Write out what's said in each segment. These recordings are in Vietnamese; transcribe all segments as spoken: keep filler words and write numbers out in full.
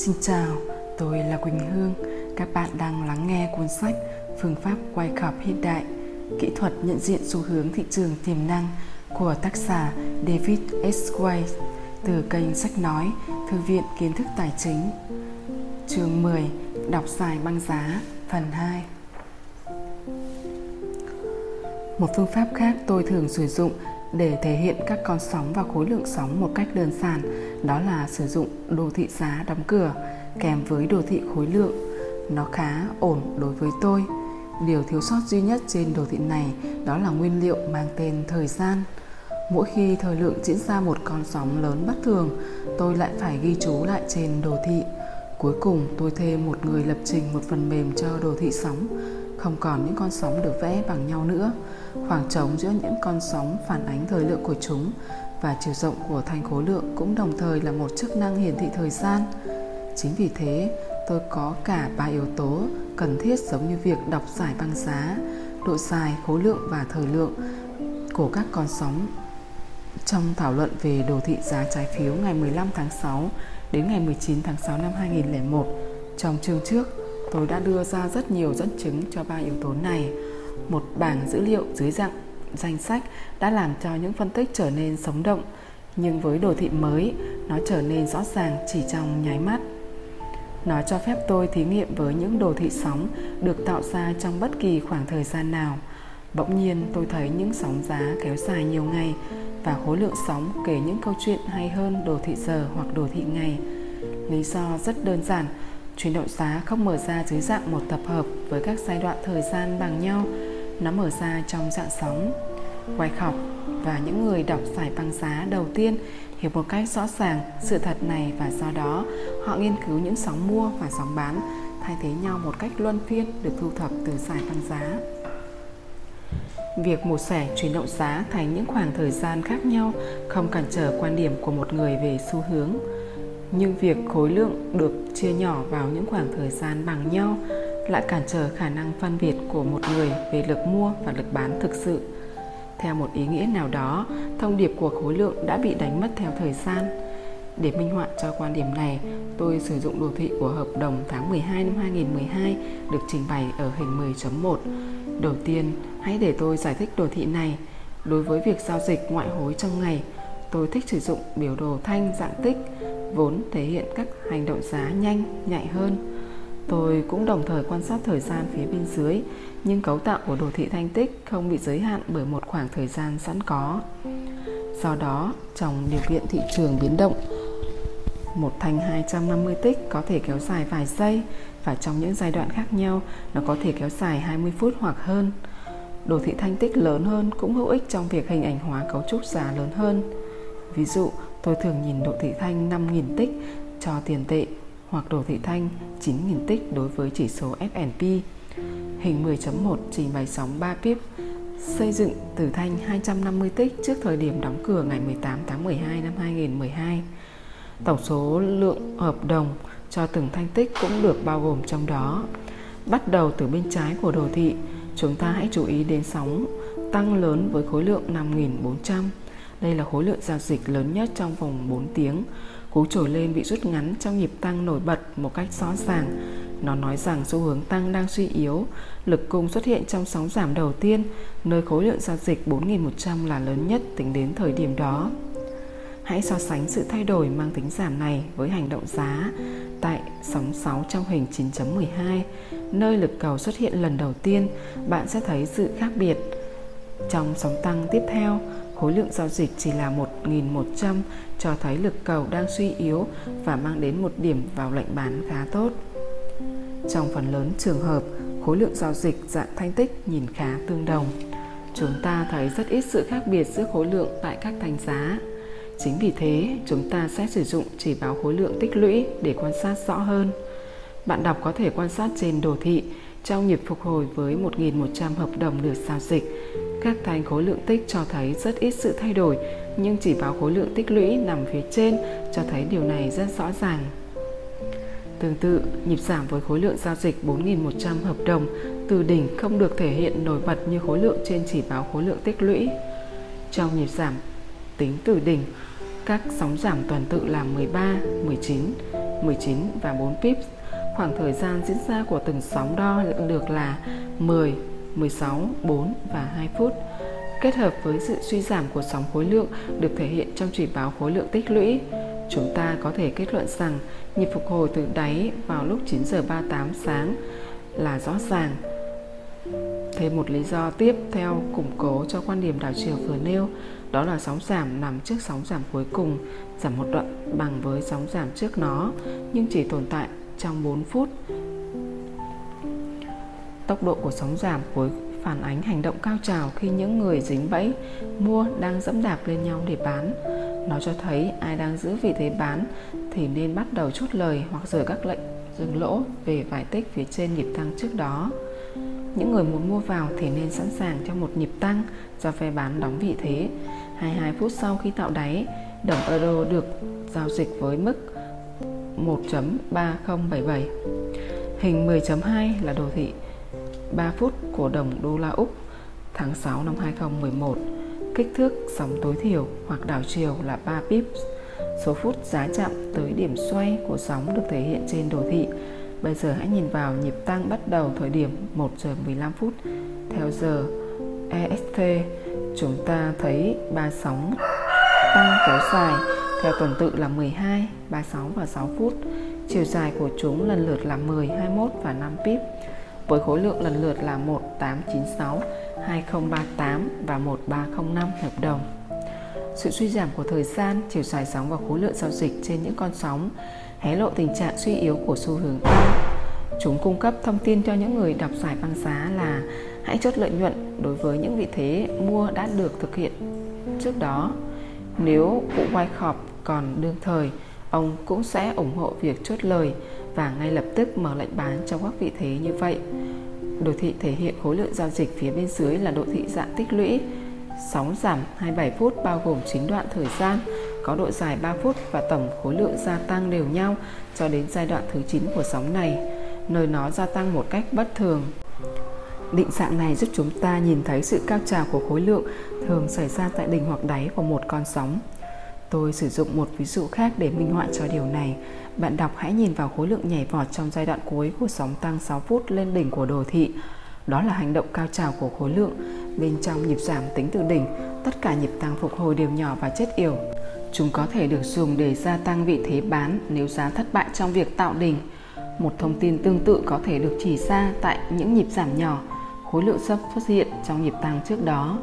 Xin chào, tôi là Quỳnh Hương. Các bạn đang lắng nghe cuốn sách Phương pháp Wyckoff hiện đại, kỹ thuật nhận diện xu hướng thị trường tiềm năng của tác giả David S. Quay từ kênh Sách Nói, Thư viện Kiến thức Tài chính. Chương mười, đọc giải băng giá, phần hai. Một phương pháp khác tôi thường sử dụng để thể hiện các con sóng và khối lượng sóng một cách đơn giản, đó là sử dụng đồ thị giá đóng cửa kèm với đồ thị khối lượng. Nó khá ổn đối với tôi. Điều thiếu sót duy nhất trên đồ thị này đó là nguyên liệu mang tên thời gian. Mỗi khi thời lượng diễn ra một con sóng lớn bất thường, tôi lại phải ghi chú lại trên đồ thị. Cuối cùng tôi thuê một người lập trình một phần mềm cho đồ thị sóng. Không còn những con sóng được vẽ bằng nhau nữa. Khoảng trống giữa những con sóng phản ánh thời lượng của chúng và chiều rộng của thanh khối lượng cũng đồng thời là một chức năng hiển thị thời gian. Chính vì thế, tôi có cả ba yếu tố cần thiết giống như việc đọc giải băng giá, độ dài, khối lượng và thời lượng của các con sóng. Trong thảo luận về đồ thị giá trái phiếu ngày mười lăm tháng sáu đến ngày mười chín tháng sáu năm hai nghìn không trăm lẻ một, trong chương trước, tôi đã đưa ra rất nhiều dẫn chứng cho ba yếu tố này. Một bảng dữ liệu dưới dạng danh sách đã làm cho những phân tích trở nên sống động, nhưng với đồ thị mới, nó trở nên rõ ràng chỉ trong nháy mắt. Nó cho phép tôi thí nghiệm với những đồ thị sóng được tạo ra trong bất kỳ khoảng thời gian nào. Bỗng nhiên tôi thấy những sóng giá kéo dài nhiều ngày và khối lượng sóng kể những câu chuyện hay hơn đồ thị giờ hoặc đồ thị ngày. Lý do rất đơn giản. Chuyển động giá không mở ra dưới dạng một tập hợp với các giai đoạn thời gian bằng nhau, nó mở ra trong dạng sóng. Wyckoff và những người đọc giải băng giá đầu tiên hiểu một cách rõ ràng sự thật này, và do đó họ nghiên cứu những sóng mua và sóng bán thay thế nhau một cách luân phiên được thu thập từ giải băng giá. Việc mổ xẻ chuyển động giá thành những khoảng thời gian khác nhau không cản trở quan điểm của một người về xu hướng. Nhưng việc khối lượng được chia nhỏ vào những khoảng thời gian bằng nhau lại cản trở khả năng phân biệt của một người về lực mua và lực bán thực sự. Theo một ý nghĩa nào đó, thông điệp của khối lượng đã bị đánh mất theo thời gian. Để minh họa cho quan điểm này, tôi sử dụng đồ thị của hợp đồng tháng mười hai năm hai nghìn không trăm mười hai được trình bày ở hình mười chấm một. Đầu tiên, hãy để tôi giải thích đồ thị này. Đối với việc giao dịch ngoại hối trong ngày, tôi thích sử dụng biểu đồ thanh dạng tích, vốn thể hiện các hành động giá nhanh, nhạy hơn. Tôi cũng đồng thời quan sát thời gian phía bên dưới, nhưng cấu tạo của đồ thị thanh tích không bị giới hạn bởi một khoảng thời gian sẵn có. Do đó, trong điều kiện thị trường biến động, một thanh hai trăm năm mươi tích có thể kéo dài vài giây, và trong những giai đoạn khác nhau, nó có thể kéo dài hai mươi phút hoặc hơn. Đồ thị thanh tích lớn hơn cũng hữu ích trong việc hình ảnh hóa cấu trúc giá lớn hơn. Ví dụ, tôi thường nhìn đồ thị thanh năm nghìn tích cho tiền tệ hoặc đồ thị thanh chín nghìn tích đối với chỉ số ép and pê. Hình mười chấm một trình bày sóng ba pip xây dựng từ thanh hai trăm năm mươi tích trước thời điểm đóng cửa ngày mười tám tháng mười hai năm hai nghìn không trăm mười hai. Tổng số lượng hợp đồng cho từng thanh tích cũng được bao gồm trong đó. Bắt đầu từ bên trái của đồ thị, chúng ta hãy chú ý đến sóng tăng lớn với khối lượng năm nghìn bốn trăm. Đây là khối lượng giao dịch lớn nhất trong vòng bốn tiếng. Cú trồi lên bị rút ngắn trong nhịp tăng nổi bật một cách rõ ràng. Nó nói rằng xu hướng tăng đang suy yếu. Lực cung xuất hiện trong sóng giảm đầu tiên, nơi khối lượng giao dịch bốn nghìn một trăm là lớn nhất tính đến thời điểm đó. Hãy so sánh sự thay đổi mang tính giảm này với hành động giá tại sóng sáu trong hình chín chấm mười hai, nơi lực cầu xuất hiện lần đầu tiên. Bạn sẽ thấy sự khác biệt. Trong sóng tăng tiếp theo, khối lượng giao dịch chỉ là một nghìn một trăm, cho thấy lực cầu đang suy yếu và mang đến một điểm vào lệnh bán khá tốt. Trong phần lớn trường hợp, khối lượng giao dịch dạng thanh tích nhìn khá tương đồng. Chúng ta thấy rất ít sự khác biệt giữa khối lượng tại các thanh giá. Chính vì thế, chúng ta sẽ sử dụng chỉ báo khối lượng tích lũy để quan sát rõ hơn. Bạn đọc có thể quan sát trên đồ thị, trong nhịp phục hồi với một nghìn một trăm hợp đồng được giao dịch, các thanh khối lượng tích cho thấy rất ít sự thay đổi, nhưng chỉ báo khối lượng tích lũy nằm phía trên cho thấy điều này rất rõ ràng. Tương tự, nhịp giảm với khối lượng giao dịch bốn nghìn một trăm hợp đồng từ đỉnh không được thể hiện nổi bật như khối lượng trên chỉ báo khối lượng tích lũy. Trong nhịp giảm tính từ đỉnh, các sóng giảm tuần tự là mười ba, mười chín, mười chín và bốn pips. Khoảng thời gian diễn ra của từng sóng đo được là mười, mười sáu, bốn và hai phút. Kết hợp với sự suy giảm của sóng khối lượng được thể hiện trong chỉ báo khối lượng tích lũy, chúng ta có thể kết luận rằng nhịp phục hồi từ đáy vào lúc chín giờ ba mươi tám sáng là rõ ràng. Thêm một lý do tiếp theo củng cố cho quan điểm đảo chiều vừa nêu, đó là sóng giảm nằm trước sóng giảm cuối cùng, giảm một đoạn bằng với sóng giảm trước nó, nhưng chỉ tồn tại trong bốn phút. Tốc độ của sóng giảm cuối phản ánh hành động cao trào khi những người dính bẫy mua đang dẫm đạp lên nhau để bán. Nó cho thấy ai đang giữ vị thế bán thì nên bắt đầu chốt lời hoặc rời các lệnh dừng lỗ về vài tích phía trên nhịp tăng trước đó. Những người muốn mua vào thì nên sẵn sàng cho một nhịp tăng do phe bán đóng vị thế. hai mươi hai phút sau khi tạo đáy, đồng euro được giao dịch với mức một phẩy ba không bảy bảy. Hình mười chấm hai là đồ thị ba phút của đồng đô la Úc tháng sáu năm hai nghìn không trăm mười một. Kích thước sóng tối thiểu hoặc đảo chiều là ba pips. Số phút giá chạm tới điểm xoay của sóng được thể hiện trên đồ thị. Bây giờ hãy nhìn vào nhịp tăng bắt đầu thời điểm một giờ mười lăm phút theo giờ e ét tê. Chúng ta thấy ba sóng tăng kéo dài theo tuần tự là mười hai, ba mươi sáu và sáu phút. Chiều dài của chúng lần lượt là mười, hai mươi mốt và năm pip, với khối lượng lần lượt là một nghìn tám trăm chín mươi sáu, hai nghìn không trăm ba mươi tám và một nghìn ba trăm lẻ năm hợp đồng. Sự suy giảm của thời gian, chiều dài sóng và khối lượng giao dịch trên những con sóng hé lộ tình trạng suy yếu của xu hướng tăng. Chúng cung cấp thông tin cho những người đọc giải băng giá là hãy chốt lợi nhuận đối với những vị thế mua đã được thực hiện trước đó. Nếu cụ Wyckoff còn đương thời, ông cũng sẽ ủng hộ việc chốt lời và ngay lập tức mở lệnh bán trong các vị thế như vậy. Đồ thị thể hiện khối lượng giao dịch phía bên dưới là đồ thị dạng tích lũy. Sóng giảm hai mươi bảy phút bao gồm chín đoạn thời gian, có độ dài ba phút và tổng khối lượng gia tăng đều nhau cho đến giai đoạn thứ chín của sóng này, nơi nó gia tăng một cách bất thường. Định dạng này giúp chúng ta nhìn thấy sự cao trào của khối lượng thường xảy ra tại đỉnh hoặc đáy của một con sóng. Tôi sử dụng một ví dụ khác để minh họa cho điều này. Bạn đọc hãy nhìn vào khối lượng nhảy vọt trong giai đoạn cuối của sóng tăng sáu phút lên đỉnh của đồ thị. Đó là hành động cao trào của khối lượng. Bên trong nhịp giảm tính từ đỉnh, tất cả nhịp tăng phục hồi đều nhỏ và chết yểu. Chúng có thể được dùng để gia tăng vị thế bán nếu giá thất bại trong việc tạo đỉnh. Một thông tin tương tự có thể được chỉ ra tại những nhịp giảm nhỏ. Khối lượng sắp xuất hiện trong nhịp tăng trước đó.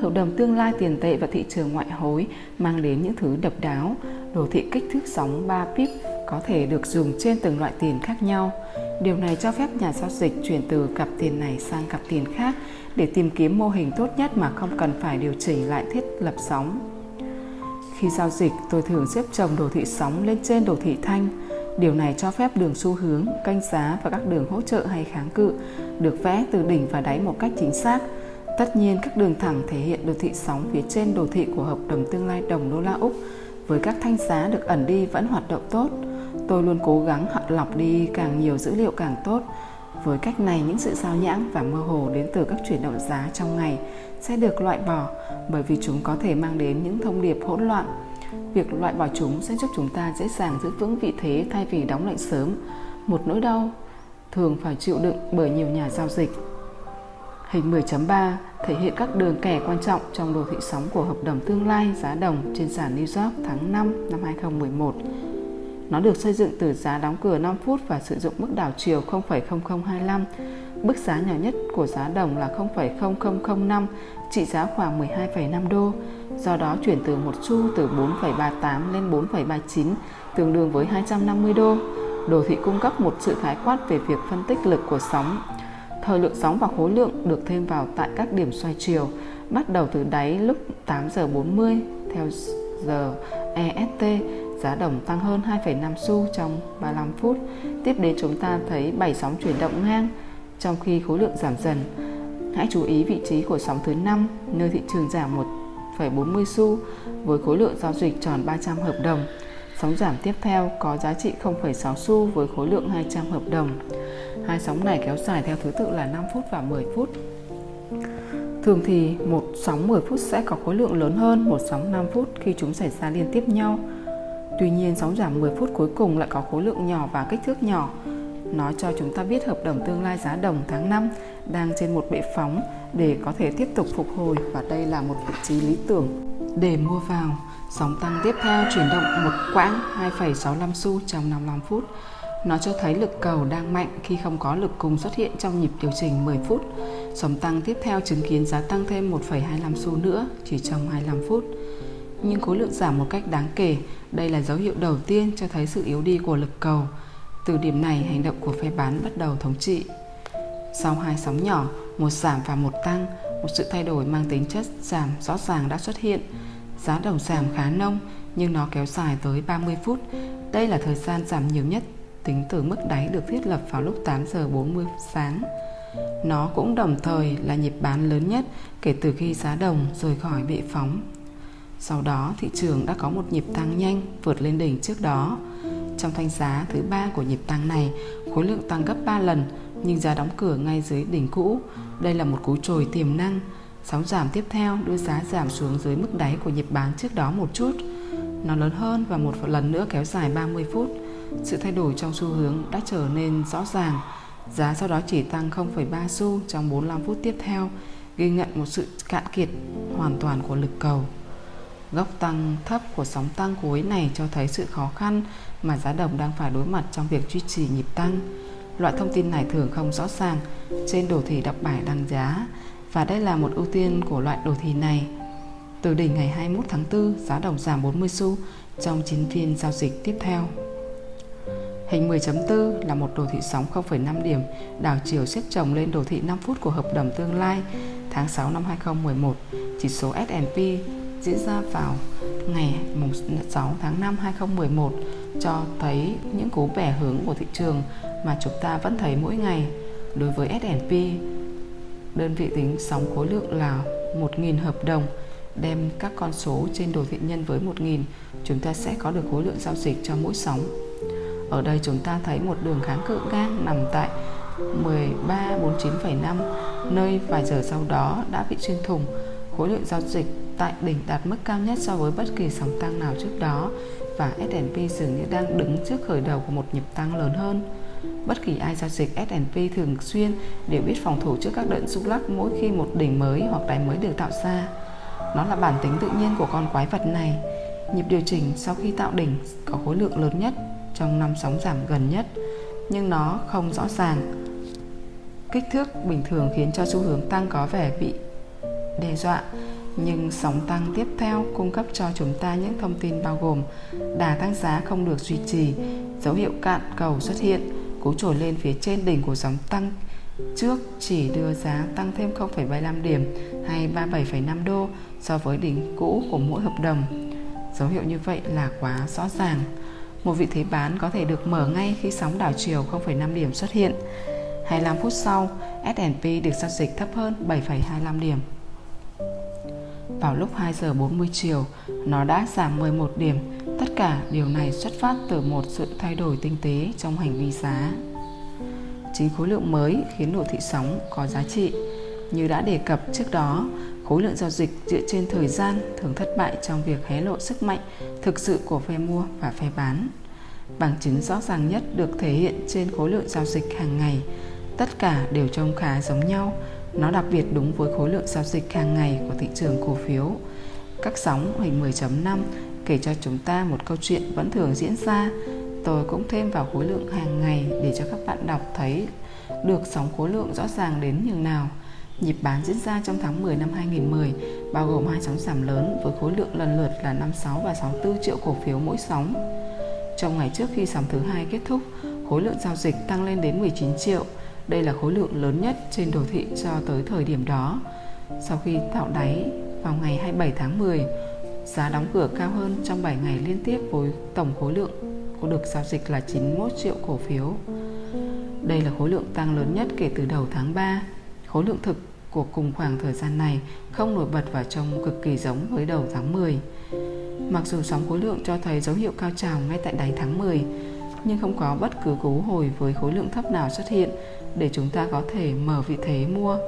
Hợp đồng tương lai tiền tệ và thị trường ngoại hối mang đến những thứ độc đáo. Đồ thị kích thước sóng ba pip có thể được dùng trên từng loại tiền khác nhau. Điều này cho phép nhà giao dịch chuyển từ cặp tiền này sang cặp tiền khác để tìm kiếm mô hình tốt nhất mà không cần phải điều chỉnh lại thiết lập sóng. Khi giao dịch, tôi thường xếp chồng đồ thị sóng lên trên đồ thị thanh. Điều này cho phép đường xu hướng, kênh giá và các đường hỗ trợ hay kháng cự được vẽ từ đỉnh và đáy một cách chính xác. Tất nhiên, các đường thẳng thể hiện đồ thị sóng phía trên đồ thị của hợp đồng tương lai đồng đô la Úc với các thanh giá được ẩn đi vẫn hoạt động tốt. Tôi luôn cố gắng lọc đi càng nhiều dữ liệu càng tốt. Với cách này, những sự sao nhãng và mơ hồ đến từ các chuyển động giá trong ngày sẽ được loại bỏ bởi vì chúng có thể mang đến những thông điệp hỗn loạn. Việc loại bỏ chúng sẽ giúp chúng ta dễ dàng giữ vững vị thế thay vì đóng lệnh sớm, một nỗi đau thường phải chịu đựng bởi nhiều nhà giao dịch. Hình mười chấm ba thể hiện các đường kẻ quan trọng trong đồ thị sóng của hợp đồng tương lai giá đồng trên sàn New York tháng năm năm hai nghìn không trăm mười một. Nó được xây dựng từ giá đóng cửa năm phút và sử dụng mức đảo chiều không phẩy không không hai lăm. Mức giá nhỏ nhất của giá đồng là không phẩy không không không năm, trị giá khoảng mười hai phẩy năm đô. Do đó chuyển từ một xu từ bốn phẩy ba tám lên bốn phẩy ba chín, tương đương với hai trăm năm mươi đô. Đồ thị cung cấp một sự khái quát về việc phân tích lực của sóng. Thời lượng sóng và khối lượng được thêm vào tại các điểm xoay chiều, bắt đầu từ đáy lúc tám giờ bốn mươi theo giờ e ét tê. Giá đồng tăng hơn hai phẩy năm xu trong ba mươi lăm phút. Tiếp đến chúng ta thấy bảy sóng chuyển động ngang trong khi khối lượng giảm dần. Hãy chú ý vị trí của sóng thứ năm, nơi thị trường giảm một phẩy bốn mươi xu với khối lượng giao dịch tròn ba trăm hợp đồng. Sóng giảm tiếp theo có giá trị không phẩy sáu xu với khối lượng hai trăm hợp đồng. Hai sóng này kéo dài theo thứ tự là năm phút và mười phút. Thường thì một sóng mười phút sẽ có khối lượng lớn hơn một sóng năm phút khi chúng xảy ra liên tiếp nhau. Tuy nhiên, sóng giảm mười phút cuối cùng lại có khối lượng nhỏ và kích thước nhỏ. Nó cho chúng ta biết hợp đồng tương lai giá đồng tháng năm đang trên một bệ phóng để có thể tiếp tục phục hồi, và đây là một vị trí lý tưởng để mua vào. Sóng tăng tiếp theo chuyển động một quãng hai phẩy sáu lăm xu trong năm mươi lăm phút. Nó cho thấy lực cầu đang mạnh khi không có lực cùng xuất hiện trong nhịp điều chỉnh mười phút. Sóng tăng tiếp theo chứng kiến giá tăng thêm một phẩy hai lăm xu nữa chỉ trong hai mươi lăm phút. Nhưng khối lượng giảm một cách đáng kể, đây là dấu hiệu đầu tiên cho thấy sự yếu đi của lực cầu. Từ điểm này, hành động của phe bán bắt đầu thống trị. Sau hai sóng nhỏ, một giảm và một tăng, một sự thay đổi mang tính chất giảm rõ ràng đã xuất hiện. Giá đồng giảm khá nông, nhưng nó kéo dài tới ba mươi phút. Đây là thời gian giảm nhiều nhất tính từ mức đáy được thiết lập vào lúc tám giờ bốn mươi sáng. Nó cũng đồng thời là nhịp bán lớn nhất kể từ khi giá đồng rời khỏi bệ phóng. Sau đó, thị trường đã có một nhịp tăng nhanh vượt lên đỉnh trước đó. Trong thanh giá thứ ba của nhịp tăng này, khối lượng tăng gấp ba lần, nhưng giá đóng cửa ngay dưới đỉnh cũ. Đây là một cú trồi tiềm năng. Sóng giảm tiếp theo đưa giá giảm xuống dưới mức đáy của nhịp bán trước đó một chút. Nó lớn hơn và một lần nữa kéo dài ba mươi phút. Sự thay đổi trong xu hướng đã trở nên rõ ràng. Giá sau đó chỉ tăng không phẩy ba xu trong bốn mươi lăm phút tiếp theo, ghi nhận một sự cạn kiệt hoàn toàn của lực cầu. Góc tăng thấp của sóng tăng cuối này cho thấy sự khó khăn mà giá đồng đang phải đối mặt trong việc duy trì nhịp tăng. Loại thông tin này thường không rõ ràng trên đồ thị đọc bài đăng giá, và đây là một ưu tiên của loại đồ thị này. Từ đỉnh ngày hai mươi mốt tháng tư, giá đồng giảm bốn mươi xu trong chín phiên giao dịch tiếp theo. Hình mười chấm tư là một đồ thị sóng không phẩy năm điểm đảo chiều xếp chồng lên đồ thị năm phút của hợp đồng tương lai tháng sáu năm hai không một một, chỉ số ét and pê diễn ra vào ngày sáu tháng năm hai không một một, cho thấy những cú bẻ hướng của thị trường mà chúng ta vẫn thấy mỗi ngày. Đối với ét and pê, đơn vị tính sóng khối lượng là một nghìn hợp đồng. Đem các con số trên đồ thị nhân với một nghìn, chúng ta sẽ có được khối lượng giao dịch cho mỗi sóng. Ở đây chúng ta thấy một đường kháng cự ngang nằm tại mười ba bốn mươi chín phẩy năm, nơi vài giờ sau đó đã bị xuyên thủng. Khối lượng giao dịch tại đỉnh đạt mức cao nhất so với bất kỳ sóng tăng nào trước đó, và ét and pê dường như đang đứng trước khởi đầu của một nhịp tăng lớn hơn. Bất kỳ ai giao dịch ét and pê thường xuyên đều biết phòng thủ trước các đợt rung lắc mỗi khi một đỉnh mới hoặc đáy mới được tạo ra. Nó là bản tính tự nhiên của con quái vật này. Nhịp điều chỉnh sau khi tạo đỉnh có khối lượng lớn nhất trong năm sóng giảm gần nhất, nhưng nó không rõ ràng. Kích thước bình thường khiến cho xu hướng tăng có vẻ bị đe dọa, nhưng sóng tăng tiếp theo cung cấp cho chúng ta những thông tin bao gồm đà tăng giá không được duy trì, dấu hiệu cạn cầu xuất hiện, cú trồi lên phía trên đỉnh của sóng tăng trước chỉ đưa giá tăng thêm không phẩy bảy mươi lăm điểm hay ba mươi bảy phẩy năm đô so với đỉnh cũ của mỗi hợp đồng. Dấu hiệu như vậy là quá rõ ràng. Một vị thế bán có thể được mở ngay khi sóng đảo chiều không phẩy năm điểm xuất hiện. hai mươi lăm phút sau, ét and pê được giao dịch thấp hơn bảy phẩy hai mươi lăm điểm. Vào lúc hai giờ bốn mươi chiều, nó đã giảm mười một điểm. Tất cả điều này xuất phát từ một sự thay đổi tinh tế trong hành vi giá. Chính khối lượng mới khiến đồ thị sóng có giá trị. Như đã đề cập trước đó, khối lượng giao dịch dựa trên thời gian thường thất bại trong việc hé lộ sức mạnh thực sự của phe mua và phe bán. Bằng chứng rõ ràng nhất được thể hiện trên khối lượng giao dịch hàng ngày. Tất cả đều trông khá giống nhau. Nó đặc biệt đúng với khối lượng giao dịch hàng ngày của thị trường cổ phiếu. Các sóng hình mười chấm năm kể cho chúng ta một câu chuyện vẫn thường diễn ra. Tôi cũng thêm vào khối lượng hàng ngày để cho các bạn đọc thấy được sóng khối lượng rõ ràng đến nhường nào. Nhịp bán diễn ra trong tháng mười năm hai nghìn không trăm mười, bao gồm hai sóng giảm lớn với khối lượng lần lượt là năm mươi sáu và sáu mươi tư triệu cổ phiếu mỗi sóng. Trong ngày trước khi sóng thứ hai kết thúc, khối lượng giao dịch tăng lên đến mười chín triệu. Đây là khối lượng lớn nhất trên đồ thị cho tới thời điểm đó. Sau khi tạo đáy vào ngày hai mươi bảy tháng mười, giá đóng cửa cao hơn trong bảy ngày liên tiếp với tổng khối lượng có được giao dịch là chín mươi mốt triệu cổ phiếu. Đây là khối lượng tăng lớn nhất kể từ đầu tháng ba. Khối lượng thực của cùng khoảng thời gian này không nổi bật và trông cực kỳ giống với đầu tháng mười. Mặc dù sóng khối lượng cho thấy dấu hiệu cao trào ngay tại đáy tháng mười, nhưng không có bất cứ cú hồi với khối lượng thấp nào xuất hiện để chúng ta có thể mở vị thế mua.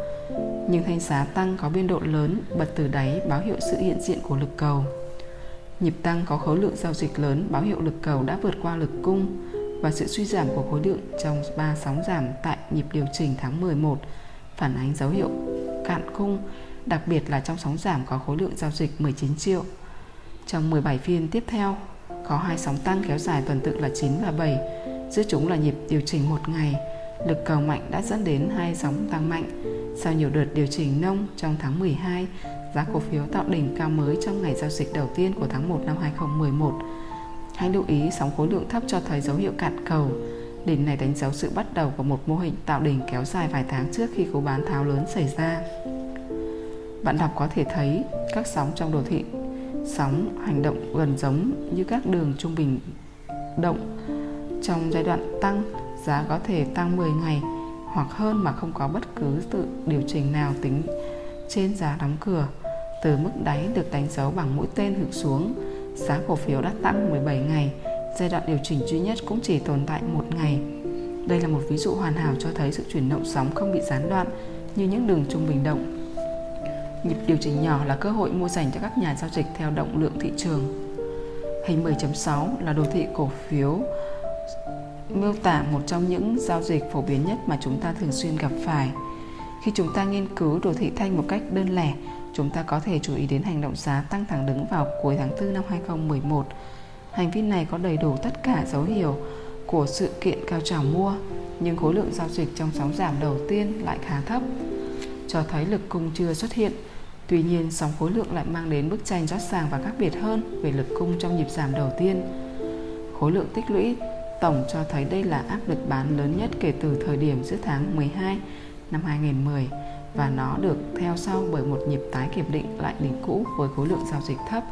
Nhưng thanh giá tăng có biên độ lớn bật từ đáy báo hiệu sự hiện diện của lực cầu. Nhịp tăng có khối lượng giao dịch lớn báo hiệu lực cầu đã vượt qua lực cung và sự suy giảm của khối lượng trong ba sóng giảm tại nhịp điều chỉnh tháng mười một phản ánh dấu hiệu cạn cung, đặc biệt là trong sóng giảm có khối lượng giao dịch mười chín triệu. Trong mười bảy phiên tiếp theo, có hai sóng tăng kéo dài tuần tự là chín và bảy, giữa chúng là nhịp điều chỉnh một ngày. Lực cầu mạnh đã dẫn đến hai sóng tăng mạnh. Sau nhiều đợt điều chỉnh nông trong tháng mười hai, giá cổ phiếu tạo đỉnh cao mới trong ngày giao dịch đầu tiên của tháng một năm hai nghìn không trăm mười một. Hãy lưu ý sóng khối lượng thấp cho thấy dấu hiệu cạn cầu. Đỉnh này đánh dấu sự bắt đầu của một mô hình tạo đỉnh kéo dài vài tháng trước khi cú bán tháo lớn xảy ra. Bạn đọc có thể thấy các sóng trong đồ thị, sóng hành động gần giống như các đường trung bình động. Trong giai đoạn tăng, giá có thể tăng mười ngày hoặc hơn mà không có bất cứ sự điều chỉnh nào tính trên giá đóng cửa. Từ mức đáy được đánh dấu bằng mũi tên hướng xuống, giá cổ phiếu đã tăng mười bảy ngày, giai đoạn điều chỉnh duy nhất cũng chỉ tồn tại một ngày. Đây là một ví dụ hoàn hảo cho thấy sự chuyển động sóng không bị gián đoạn như những đường trung bình động. Nhịp điều chỉnh nhỏ là cơ hội mua dành cho các nhà giao dịch theo động lượng thị trường. Hình mười chấm sáu là đồ thị cổ phiếu miêu tả một trong những giao dịch phổ biến nhất mà chúng ta thường xuyên gặp phải. Khi chúng ta nghiên cứu đồ thị thanh một cách đơn lẻ, chúng ta có thể chú ý đến hành động giá tăng thẳng đứng vào cuối tháng tư năm hai nghìn không trăm mười một. Hành vi này có đầy đủ tất cả dấu hiệu của sự kiện cao trào mua, nhưng khối lượng giao dịch trong sóng giảm đầu tiên lại khá thấp, cho thấy lực cung chưa xuất hiện. Tuy nhiên, sóng khối lượng lại mang đến bức tranh rõ ràng và khác biệt hơn về lực cung trong nhịp giảm đầu tiên. Khối lượng tích lũy tổng cho thấy đây là áp lực bán lớn nhất kể từ thời điểm giữa tháng mười hai năm hai nghìn không trăm mười, và nó được theo sau bởi một nhịp tái kiểm định lại đỉnh cũ với khối lượng giao dịch thấp.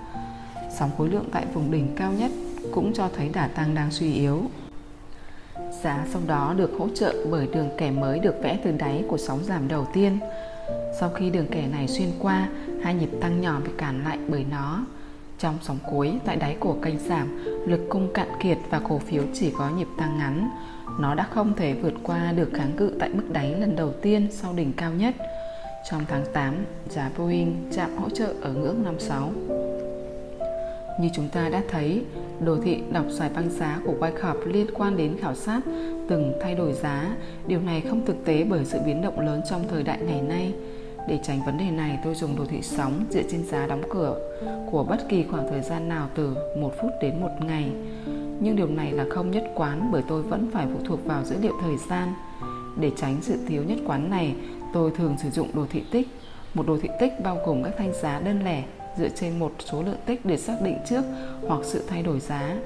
Sóng khối lượng tại vùng đỉnh cao nhất cũng cho thấy đà tăng đang suy yếu. Giá sau đó được hỗ trợ bởi đường kẻ mới được vẽ từ đáy của sóng giảm đầu tiên. Sau khi đường kẻ này xuyên qua, hai nhịp tăng nhỏ bị cản lại bởi nó. Trong sóng cuối, tại đáy của kênh giảm, lực cung cạn kiệt và cổ phiếu chỉ có nhịp tăng ngắn. Nó đã không thể vượt qua được kháng cự tại mức đáy lần đầu tiên sau đỉnh cao nhất. Trong tháng tám, giá Boeing chạm hỗ trợ ở ngưỡng năm mươi sáu. Như chúng ta đã thấy, đồ thị đọc xoài băng giá của Wyckoff liên quan đến khảo sát từng thay đổi giá. Điều này không thực tế bởi sự biến động lớn trong thời đại ngày nay. Để tránh vấn đề này, tôi dùng đồ thị sóng dựa trên giá đóng cửa của bất kỳ khoảng thời gian nào từ một phút đến một ngày. Nhưng điều này là không nhất quán bởi tôi vẫn phải phụ thuộc vào dữ liệu thời gian. Để tránh sự thiếu nhất quán này, tôi thường sử dụng đồ thị tích. Một đồ thị tích bao gồm các thanh giá đơn lẻ dựa trên một số lượng tích để xác định trước hoặc sự thay đổi giá.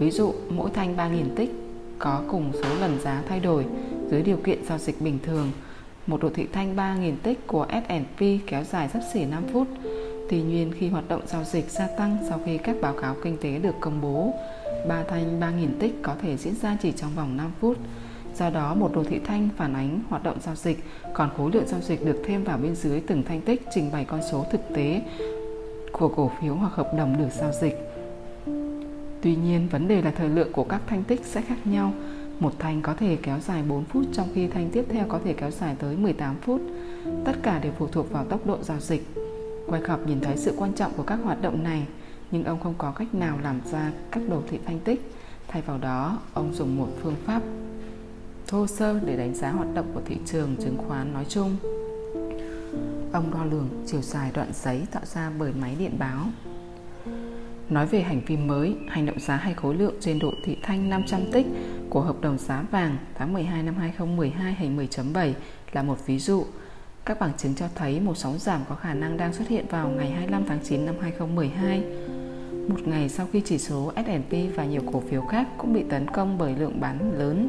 Ví dụ, mỗi thanh ba nghìn tích có cùng số lần giá thay đổi dưới điều kiện giao dịch bình thường. Một đồ thị thanh ba nghìn tích của ét and pê kéo dài sắp xỉ năm phút. Tuy nhiên, khi hoạt động giao dịch gia tăng sau khi các báo cáo kinh tế được công bố, ba thanh ba nghìn tích có thể diễn ra chỉ trong vòng năm phút. Do đó, một đồ thị thanh phản ánh hoạt động giao dịch, còn khối lượng giao dịch được thêm vào bên dưới từng thanh tích trình bày con số thực tế của cổ phiếu hoặc hợp đồng được giao dịch. Tuy nhiên, vấn đề là thời lượng của các thanh tích sẽ khác nhau. Một thanh có thể kéo dài bốn phút, trong khi thanh tiếp theo có thể kéo dài tới mười tám phút. Tất cả đều phụ thuộc vào tốc độ giao dịch. Wyckoff nhìn thấy sự quan trọng của các hoạt động này, nhưng ông không có cách nào làm ra các đồ thị thanh tích. Thay vào đó, ông dùng một phương pháp thô sơ để đánh giá hoạt động của thị trường chứng khoán nói chung. Ông đo lường chiều dài đoạn giấy tạo ra bởi máy điện báo. Nói về hành vi mới, hành động giá hay khối lượng trên đồ thị thanh năm trăm tích của hợp đồng giá vàng tháng mười hai năm hai nghìn không trăm mười hai hình mười chấm bảy là một ví dụ. Các bằng chứng cho thấy một sóng giảm có khả năng đang xuất hiện vào ngày hai mươi lăm tháng chín năm hai nghìn không trăm mười hai. Một ngày sau khi chỉ số ét and pê và nhiều cổ phiếu khác cũng bị tấn công bởi lượng bán lớn.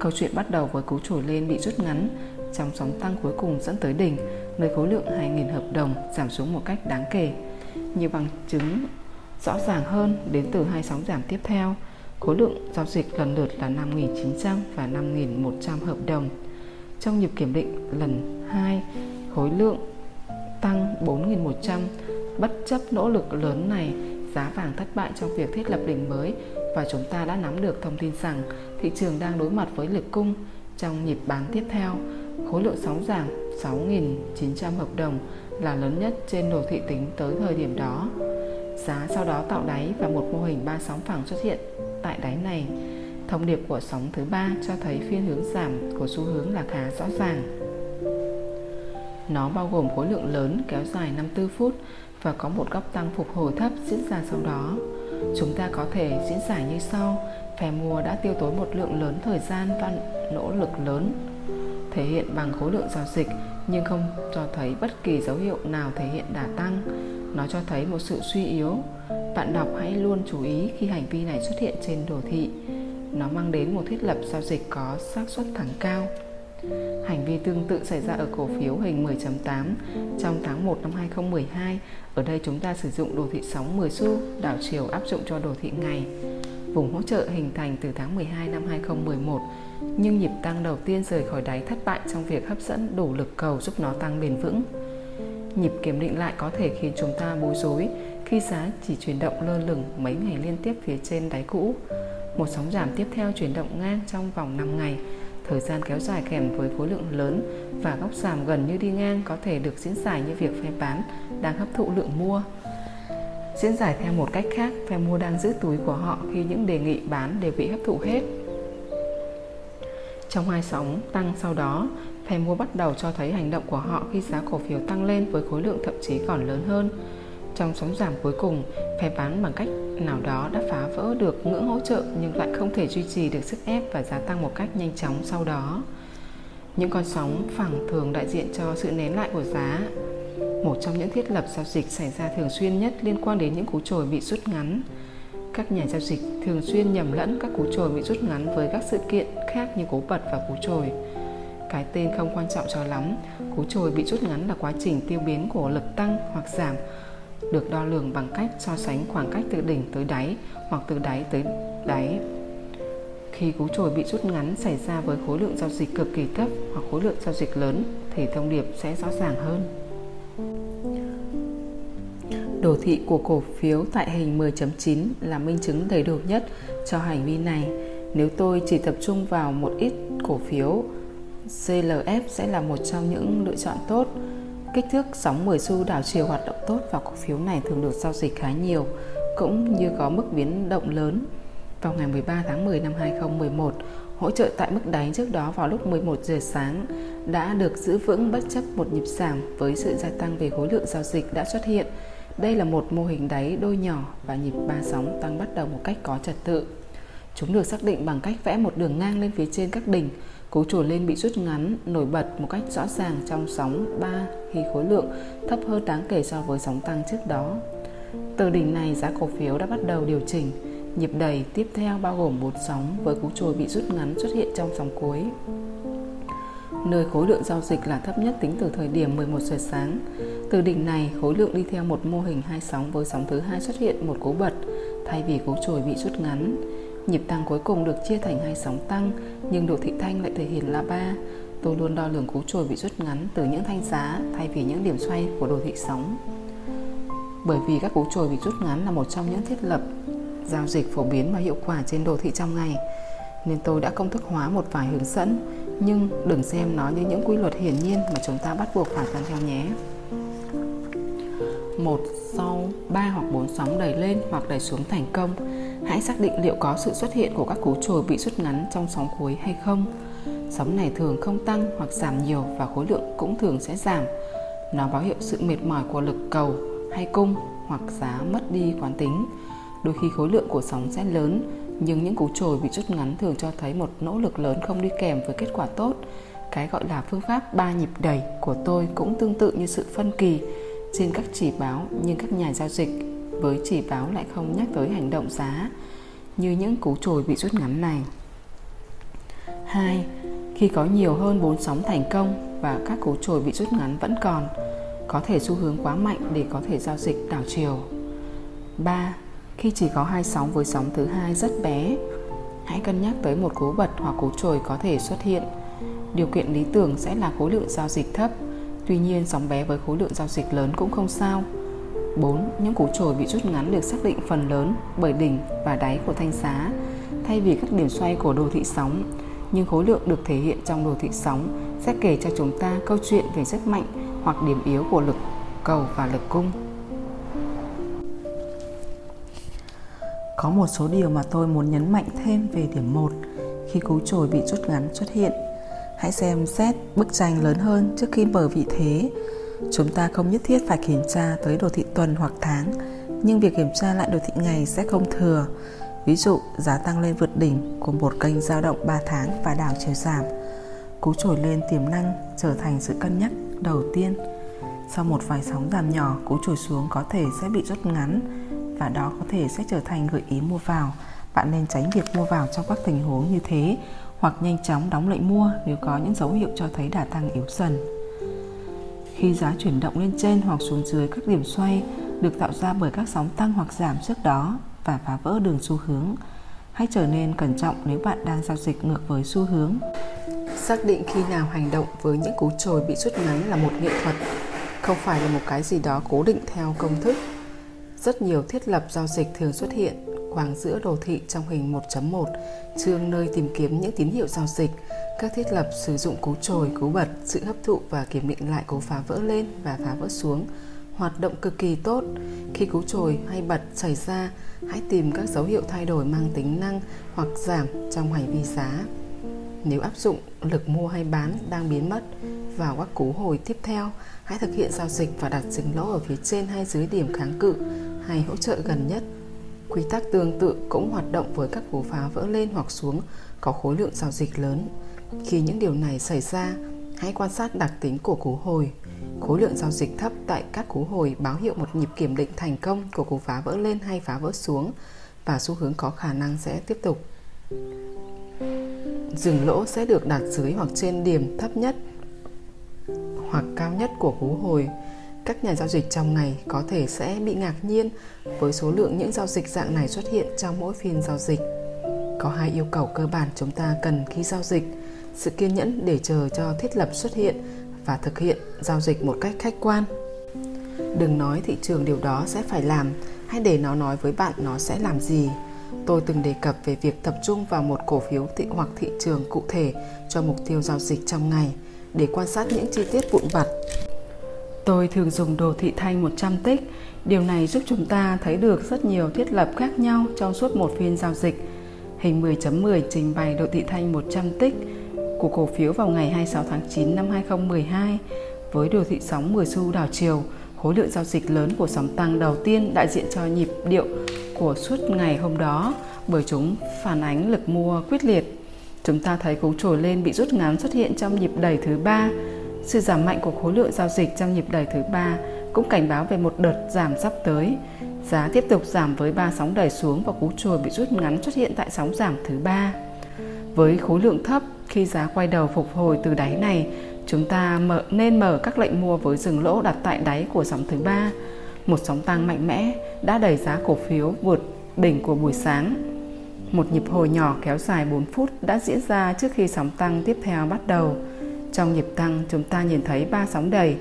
Câu chuyện bắt đầu với cú trồi lên bị rút ngắn trong sóng tăng cuối cùng dẫn tới đỉnh, nơi khối lượng hai nghìn hợp đồng giảm xuống một cách đáng kể. Nhiều bằng chứng rõ ràng hơn đến từ hai sóng giảm tiếp theo. Khối lượng giao dịch lần lượt là năm nghìn chín trăm và năm nghìn một trăm hợp đồng. Trong nhịp kiểm định lần hai, khối lượng tăng bốn nghìn một trăm. Bất chấp nỗ lực lớn này, giá vàng thất bại trong việc thiết lập đỉnh mới và chúng ta đã nắm được thông tin rằng thị trường đang đối mặt với lực cung. Trong nhịp bán tiếp theo, khối lượng sóng giảm sáu nghìn chín trăm hợp đồng là lớn nhất trên đồ thị tính tới thời điểm đó. Giá sau đó tạo đáy và một mô hình ba sóng phẳng xuất hiện tại đáy này. Thông điệp của sóng thứ ba cho thấy phiên hướng giảm của xu hướng là khá rõ ràng. Nó bao gồm khối lượng lớn kéo dài năm mươi tư phút và có một góc tăng phục hồi thấp diễn ra sau đó. Chúng ta có thể diễn giải như sau: phe mua đã tiêu tốn một lượng lớn thời gian và nỗ lực lớn, thể hiện bằng khối lượng giao dịch nhưng không cho thấy bất kỳ dấu hiệu nào thể hiện đà tăng. Nó cho thấy một sự suy yếu. Bạn đọc hãy luôn chú ý khi hành vi này xuất hiện trên đồ thị. Nó mang đến một thiết lập giao dịch có xác suất thắng cao. Hành vi tương tự xảy ra ở cổ phiếu hình mười chấm tám trong tháng một năm hai nghìn không trăm mười hai. Ở đây chúng ta sử dụng đồ thị sóng mười xu đảo chiều áp dụng cho đồ thị ngày. Vùng hỗ trợ hình thành từ tháng mười hai năm hai nghìn không trăm mười một, nhưng nhịp tăng đầu tiên rời khỏi đáy thất bại trong việc hấp dẫn đủ lực cầu giúp nó tăng bền vững. Nhịp kiểm định lại có thể khiến chúng ta bối rối khi giá chỉ chuyển động lơ lửng mấy ngày liên tiếp phía trên đáy cũ. Một sóng giảm tiếp theo chuyển động ngang trong vòng năm ngày, thời gian kéo dài kèm với khối lượng lớn và góc giảm gần như đi ngang có thể được diễn giải như việc phe bán đang hấp thụ lượng mua. Diễn giải theo một cách khác, phe mua đang giữ túi của họ khi những đề nghị bán đều bị hấp thụ hết. Trong hai sóng tăng sau đó, phe mua bắt đầu cho thấy hành động của họ khi giá cổ phiếu tăng lên với khối lượng thậm chí còn lớn hơn. Trong sóng giảm cuối cùng, phe bán bằng cách nào đó đã phá vỡ được ngưỡng hỗ trợ nhưng lại không thể duy trì được sức ép và giá tăng một cách nhanh chóng sau đó. Những con sóng phẳng thường đại diện cho sự nén lại của giá. Một trong những thiết lập giao dịch xảy ra thường xuyên nhất liên quan đến những cú trồi bị rút ngắn. Các nhà giao dịch thường xuyên nhầm lẫn các cú trồi bị rút ngắn với các sự kiện khác như cú bật và cú trồi. Cái tên không quan trọng cho lắm, cú trồi bị rút ngắn là quá trình tiêu biến của lực tăng hoặc giảm, được đo lường bằng cách so sánh khoảng cách từ đỉnh tới đáy hoặc từ đáy tới đáy. Khi cú trồi bị rút ngắn xảy ra với khối lượng giao dịch cực kỳ thấp hoặc khối lượng giao dịch lớn thì thông điệp sẽ rõ ràng hơn. Đồ thị của cổ phiếu tại hình mười chấm chín là minh chứng đầy đủ nhất cho hành vi này. Nếu tôi chỉ tập trung vào một ít cổ phiếu, xê lờ ép sẽ là một trong những lựa chọn tốt. Kích thước sóng mười xu đảo chiều hoạt động tốt và cổ phiếu này thường được giao dịch khá nhiều, cũng như có mức biến động lớn. Vào ngày mười ba tháng mười năm hai nghìn không trăm mười một, hỗ trợ tại mức đáy trước đó vào lúc mười một giờ sáng đã được giữ vững bất chấp một nhịp giảm với sự gia tăng về khối lượng giao dịch đã xuất hiện. Đây là một mô hình đáy đôi nhỏ và nhịp ba sóng tăng bắt đầu một cách có trật tự. Chúng được xác định bằng cách vẽ một đường ngang lên phía trên các đỉnh. Cú trồi lên bị rút ngắn nổi bật một cách rõ ràng trong sóng ba khi khối lượng thấp hơn đáng kể so với sóng tăng trước đó. Từ đỉnh này giá cổ phiếu đã bắt đầu điều chỉnh. Nhịp đầy tiếp theo bao gồm bốn sóng với cú trồi bị rút ngắn xuất hiện trong sóng cuối, nơi khối lượng giao dịch là thấp nhất tính từ thời điểm mười một giờ sáng. Từ đỉnh này, khối lượng đi theo một mô hình hai sóng với sóng thứ hai xuất hiện một cú bật thay vì cú trồi bị rút ngắn. Nhịp tăng cuối cùng được chia thành hai sóng tăng, nhưng đồ thị thanh lại thể hiện là ba. Tôi luôn đo lường cú trồi bị rút ngắn từ những thanh giá thay vì những điểm xoay của đồ thị sóng. Bởi vì các cú trồi bị rút ngắn là một trong những thiết lập giao dịch phổ biến và hiệu quả trên đồ thị trong ngày, nên tôi đã công thức hóa một vài hướng dẫn, nhưng đừng xem nó như những quy luật hiển nhiên mà chúng ta bắt buộc phải làm theo nhé. Một, sau ba hoặc bốn sóng đẩy lên hoặc đẩy xuống thành công, hãy xác định liệu có sự xuất hiện của các cú trồi bị rút ngắn trong sóng cuối hay không. Sóng này thường không tăng hoặc giảm nhiều và khối lượng cũng thường sẽ giảm. Nó báo hiệu sự mệt mỏi của lực cầu hay cung hoặc giá mất đi quán tính. Đôi khi khối lượng của sóng sẽ lớn, nhưng những cú trồi bị rút ngắn thường cho thấy một nỗ lực lớn không đi kèm với kết quả tốt. Cái gọi là phương pháp ba nhịp đẩy của tôi cũng tương tự như sự phân kỳ trên các chỉ báo, nhưng các nhà giao dịch với chỉ báo lại không nhắc tới hành động giá như những cú trồi bị rút ngắn này. Hai, khi có nhiều hơn bốn sóng thành công và các cú trồi bị rút ngắn vẫn còn, có thể xu hướng quá mạnh để có thể giao dịch đảo chiều. Ba, khi chỉ có hai sóng với sóng thứ hai rất bé, hãy cân nhắc tới một cú bật hoặc cú trồi có thể xuất hiện. Điều kiện lý tưởng sẽ là khối lượng giao dịch thấp, tuy nhiên sóng bé với khối lượng giao dịch lớn cũng không sao. Bốn, những cú trồi bị rút ngắn được xác định phần lớn bởi đỉnh và đáy của thanh giá thay vì các điểm xoay của đồ thị sóng, nhưng khối lượng được thể hiện trong đồ thị sóng sẽ kể cho chúng ta câu chuyện về sức mạnh hoặc điểm yếu của lực cầu và lực cung. Có một số điều mà tôi muốn nhấn mạnh thêm về điểm một khi cú trồi bị rút ngắn xuất hiện. Hãy xem xét bức tranh lớn hơn trước khi mở vị thế. Chúng ta không nhất thiết phải kiểm tra tới đồ thị tuần hoặc tháng, nhưng việc kiểm tra lại đồ thị ngày sẽ không thừa. Ví dụ, giá tăng lên vượt đỉnh của một kênh dao động ba tháng và đảo chiều giảm. Cú trồi lên tiềm năng trở thành sự cân nhắc đầu tiên. Sau một vài sóng giảm nhỏ, cú trồi xuống có thể sẽ bị rút ngắn và đó có thể sẽ trở thành gợi ý mua vào. Bạn nên tránh việc mua vào trong các tình huống như thế hoặc nhanh chóng đóng lệnh mua nếu có những dấu hiệu cho thấy đà tăng yếu dần. Khi giá chuyển động lên trên hoặc xuống dưới các điểm xoay được tạo ra bởi các sóng tăng hoặc giảm trước đó và phá vỡ đường xu hướng, hãy trở nên cẩn trọng nếu bạn đang giao dịch ngược với xu hướng. Xác định khi nào hành động với những cú trồi bị rút ngắn là một nghệ thuật, không phải là một cái gì đó cố định theo công thức. Rất nhiều thiết lập giao dịch thường xuất hiện khoảng giữa đồ thị trong hình một chấm một, chương nơi tìm kiếm những tín hiệu giao dịch. Các thiết lập sử dụng cú trồi, cú bật, sự hấp thụ và kiểm định lại cú phá vỡ lên và phá vỡ xuống. Hoạt động cực kỳ tốt. Khi cú trồi hay bật xảy ra, hãy tìm các dấu hiệu thay đổi mang tính năng hoặc giảm trong hành vi giá. Nếu áp dụng lực mua hay bán đang biến mất vào các cú hồi tiếp theo, hãy thực hiện giao dịch và đặt dừng lỗ ở phía trên hay dưới điểm kháng cự hay hỗ trợ gần nhất. Quy tắc tương tự cũng hoạt động với các cú phá vỡ lên hoặc xuống có khối lượng giao dịch lớn. Khi những điều này xảy ra, hãy quan sát đặc tính của cú hồi. Khối lượng giao dịch thấp tại các cú hồi báo hiệu một nhịp kiểm định thành công của cú phá vỡ lên hay phá vỡ xuống và xu hướng có khả năng sẽ tiếp tục. Dừng lỗ sẽ được đặt dưới hoặc trên điểm thấp nhất hoặc cao nhất của cú hồi. Các nhà giao dịch trong ngày có thể sẽ bị ngạc nhiên với số lượng những giao dịch dạng này xuất hiện trong mỗi phiên giao dịch. Có hai yêu cầu cơ bản chúng ta cần khi giao dịch: sự kiên nhẫn để chờ cho thiết lập xuất hiện và thực hiện giao dịch một cách khách quan. Đừng nói thị trường điều đó sẽ phải làm, hãy để nó nói với bạn nó sẽ làm gì. Tôi từng đề cập về việc tập trung vào một cổ phiếu thị hoặc thị trường cụ thể cho mục tiêu giao dịch trong ngày để quan sát những chi tiết vụn vặt. Tôi thường dùng đồ thị thanh một trăm tích. Điều này giúp chúng ta thấy được rất nhiều thiết lập khác nhau trong suốt một phiên giao dịch. Hình mười chấm mười trình bày đồ thị thanh một trăm tích của cổ phiếu vào ngày hai mươi sáu tháng chín năm hai nghìn không trăm mười hai với đồ thị sóng mười xu đảo chiều. Khối lượng giao dịch lớn của sóng tăng đầu tiên đại diện cho nhịp điệu của suốt ngày hôm đó bởi chúng phản ánh lực mua quyết liệt. Chúng ta thấy cú trồi lên bị rút ngắn xuất hiện trong nhịp đẩy thứ ba. Sự giảm mạnh của khối lượng giao dịch trong nhịp đẩy thứ ba cũng cảnh báo về một đợt giảm sắp tới. Giá tiếp tục giảm với ba sóng đẩy xuống và cú trồi bị rút ngắn xuất hiện tại sóng giảm thứ ba. Với khối lượng thấp, khi giá quay đầu phục hồi từ đáy này, chúng ta mở, nên mở các lệnh mua với dừng lỗ đặt tại đáy của sóng thứ ba. Một sóng tăng mạnh mẽ đã đẩy giá cổ phiếu vượt đỉnh của buổi sáng. Một nhịp hồi nhỏ kéo dài bốn phút đã diễn ra trước khi sóng tăng tiếp theo bắt đầu. Trong nhịp tăng, chúng ta nhìn thấy ba sóng đẩy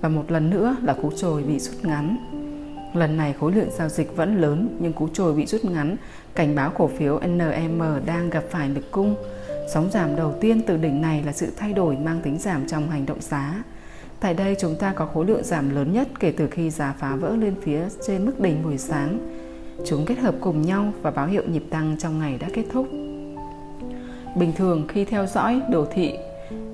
và một lần nữa là cú trồi bị rút ngắn. Lần này khối lượng giao dịch vẫn lớn nhưng cú trồi bị rút ngắn cảnh báo cổ phiếu en em đang gặp phải lực cung. Sóng giảm đầu tiên từ đỉnh này là sự thay đổi mang tính giảm trong hành động giá. Tại đây chúng ta có khối lượng giảm lớn nhất kể từ khi giá phá vỡ lên phía trên mức đỉnh buổi sáng. Chúng kết hợp cùng nhau và báo hiệu nhịp tăng trong ngày đã kết thúc. Bình thường khi theo dõi đồ thị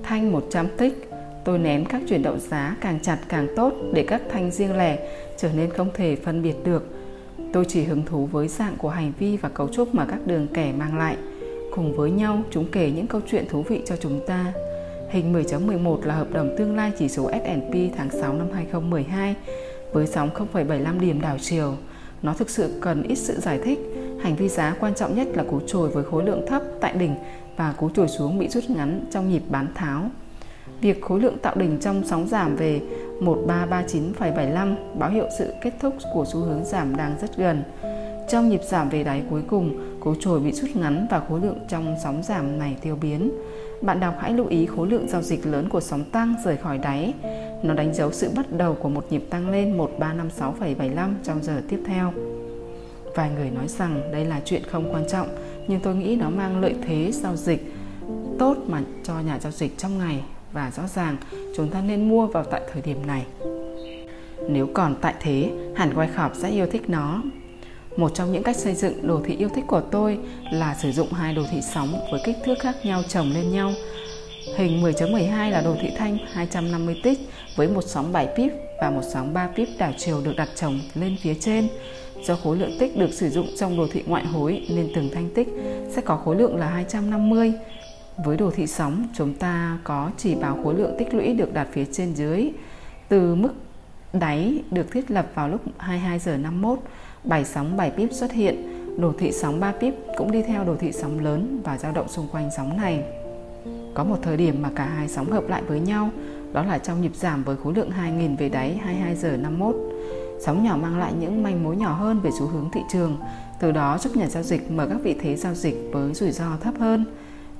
thanh một trăm tích, tôi nén các chuyển động giá càng chặt càng tốt để các thanh riêng lẻ trở nên không thể phân biệt được. Tôi chỉ hứng thú với dạng của hành vi và cấu trúc mà các đường kẻ mang lại. Cùng với nhau, chúng kể những câu chuyện thú vị cho chúng ta. Hình mười chấm mười một là hợp đồng tương lai chỉ số ét and pê tháng sáu năm hai nghìn không trăm mười hai với sóng không phẩy bảy mươi lăm điểm đảo chiều. Nó thực sự cần ít sự giải thích. Hành vi giá quan trọng nhất là cú trồi với khối lượng thấp tại đỉnh và cú trồi xuống bị rút ngắn trong nhịp bán tháo. Việc khối lượng tạo đỉnh trong sóng giảm về một ba ba chín phẩy bảy mươi lăm báo hiệu sự kết thúc của xu hướng giảm đang rất gần. Trong nhịp giảm về đáy cuối cùng, cú trồi bị rút ngắn và khối lượng trong sóng giảm này tiêu biến. Bạn đọc hãy lưu ý khối lượng giao dịch lớn của sóng tăng rời khỏi đáy. Nó đánh dấu sự bắt đầu của một nhịp tăng lên một ba năm sáu phẩy bảy mươi lăm trong giờ tiếp theo. Vài người nói rằng đây là chuyện không quan trọng, nhưng tôi nghĩ nó mang lợi thế giao dịch tốt mà cho nhà giao dịch trong ngày và rõ ràng chúng ta nên mua vào tại thời điểm này. Nếu còn tại thế, hẳn Wyckoff sẽ yêu thích nó. Một trong những cách xây dựng đồ thị yêu thích của tôi là sử dụng hai đồ thị sóng với kích thước khác nhau chồng lên nhau. Hình mười chấm mười hai là đồ thị thanh hai trăm năm mươi tích với một sóng bảy pip và một sóng ba pip đảo chiều được đặt chồng lên phía trên. Do khối lượng tích được sử dụng trong đồ thị ngoại hối nên từng thanh tích sẽ có khối lượng là hai trăm năm mươi. Với đồ thị sóng, chúng ta có chỉ báo khối lượng tích lũy được đặt phía trên dưới từ mức đáy được thiết lập vào lúc hai mươi hai giờ năm mươi mốt. Bảy sóng bảy pip xuất hiện, đồ thị sóng ba pip cũng đi theo đồ thị sóng lớn và dao động xung quanh sóng này. Có một thời điểm mà cả hai sóng hợp lại với nhau, đó là trong nhịp giảm với khối lượng hai nghìn về đáy hai mươi hai giờ năm mươi mốt. Sóng nhỏ mang lại những manh mối nhỏ hơn về xu hướng thị trường, từ đó giúp nhà giao dịch mở các vị thế giao dịch với rủi ro thấp hơn.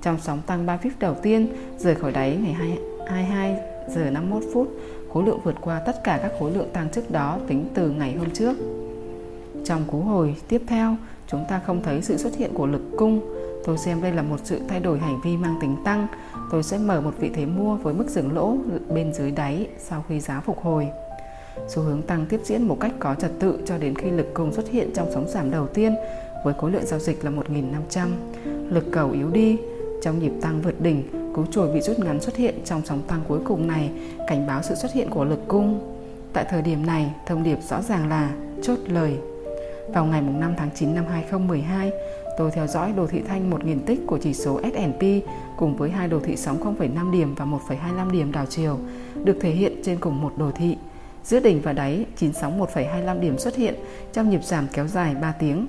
Trong sóng tăng ba pip đầu tiên rời khỏi đáy ngày hai mươi hai giờ năm mươi mốt phút, khối lượng vượt qua tất cả các khối lượng tăng trước đó tính từ ngày hôm trước. Trong cú hồi tiếp theo, chúng ta không thấy sự xuất hiện của lực cung. Tôi xem đây là một sự thay đổi hành vi mang tính tăng. Tôi sẽ mở một vị thế mua với mức dừng lỗ bên dưới đáy sau khi giá phục hồi. Xu hướng tăng tiếp diễn một cách có trật tự cho đến khi lực cung xuất hiện trong sóng giảm đầu tiên với khối lượng giao dịch là một nghìn năm trăm. Lực cầu yếu đi. Trong nhịp tăng vượt đỉnh, cú chồi bị rút ngắn xuất hiện trong sóng tăng cuối cùng này, cảnh báo sự xuất hiện của lực cung. Tại thời điểm này, thông điệp rõ ràng là chốt lời. Vào ngày năm tháng chín năm hai nghìn không trăm mười hai, tôi theo dõi đồ thị thanh một nghìn tích của chỉ số S and P cùng với hai đồ thị sóng không phẩy năm điểm và một phẩy hai mươi lăm điểm đảo chiều được thể hiện trên cùng một đồ thị. Giữa đỉnh và đáy, chín sóng một phẩy hai mươi lăm điểm xuất hiện trong nhịp giảm kéo dài ba tiếng.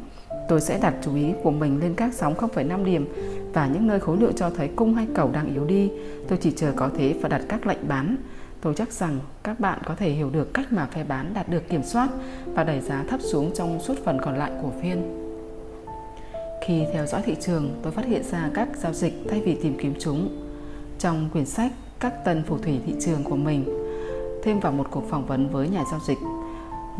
Tôi sẽ đặt chú ý của mình lên các sóng không phẩy năm điểm và những nơi khối lượng cho thấy cung hay cầu đang yếu đi. Tôi chỉ chờ có thế và đặt các lệnh bán. Tôi chắc rằng các bạn có thể hiểu được cách mà phe bán đạt được kiểm soát và đẩy giá thấp xuống trong suốt phần còn lại của phiên. Khi theo dõi thị trường, tôi phát hiện ra các giao dịch thay vì tìm kiếm chúng trong quyển sách Các Tân Phù Thủy Thị Trường của mình, thêm vào một cuộc phỏng vấn với nhà giao dịch.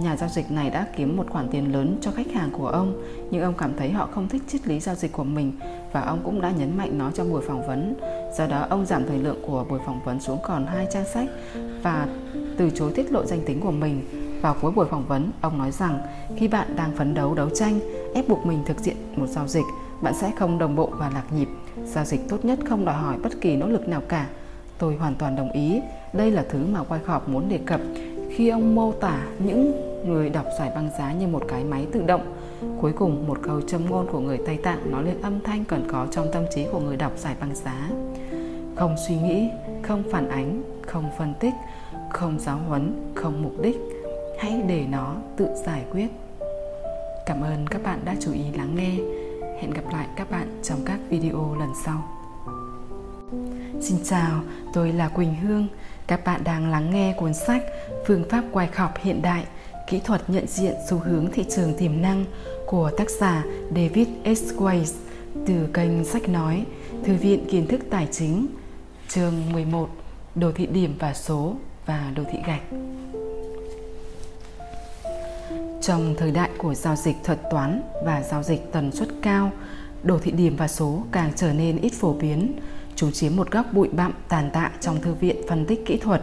Nhà giao dịch này đã kiếm một khoản tiền lớn cho khách hàng của ông, nhưng ông cảm thấy họ không thích triết lý giao dịch của mình và ông cũng đã nhấn mạnh nó trong buổi phỏng vấn. Do đó, ông giảm thời lượng của buổi phỏng vấn xuống còn hai trang sách và từ chối tiết lộ danh tính của mình. Vào cuối buổi phỏng vấn, ông nói rằng khi bạn đang phấn đấu đấu tranh, ép buộc mình thực hiện một giao dịch, bạn sẽ không đồng bộ và lạc nhịp. Giao dịch tốt nhất không đòi hỏi bất kỳ nỗ lực nào cả. Tôi hoàn toàn đồng ý. Đây là thứ mà Wyckoff muốn đề cập khi ông mô tả những người đọc giải băng giá như một cái máy tự động. Cuối cùng, một câu châm ngôn của người Tây Tạng nói lên âm thanh cần có trong tâm trí của người đọc giải băng giá: không suy nghĩ, không phản ánh, không phân tích, không giáo huấn, không mục đích. Hãy để nó tự giải quyết. Cảm ơn các bạn đã chú ý lắng nghe. Hẹn gặp lại các bạn trong các video lần sau. Xin chào, tôi là Quỳnh Hương. Các bạn đang lắng nghe cuốn sách Phương pháp Wyckoff hiện đại, kỹ thuật nhận diện xu hướng thị trường tiềm năng của tác giả David S. Quay từ kênh Sách Nói, Thư viện Kiến thức Tài chính, chương mười một, đồ thị điểm và số và đồ thị gạch. Trong thời đại của giao dịch thuật toán và giao dịch tần suất cao, đồ thị điểm và số càng trở nên ít phổ biến. Chúng chiếm một góc bụi bặm tàn tạ trong thư viện phân tích kỹ thuật.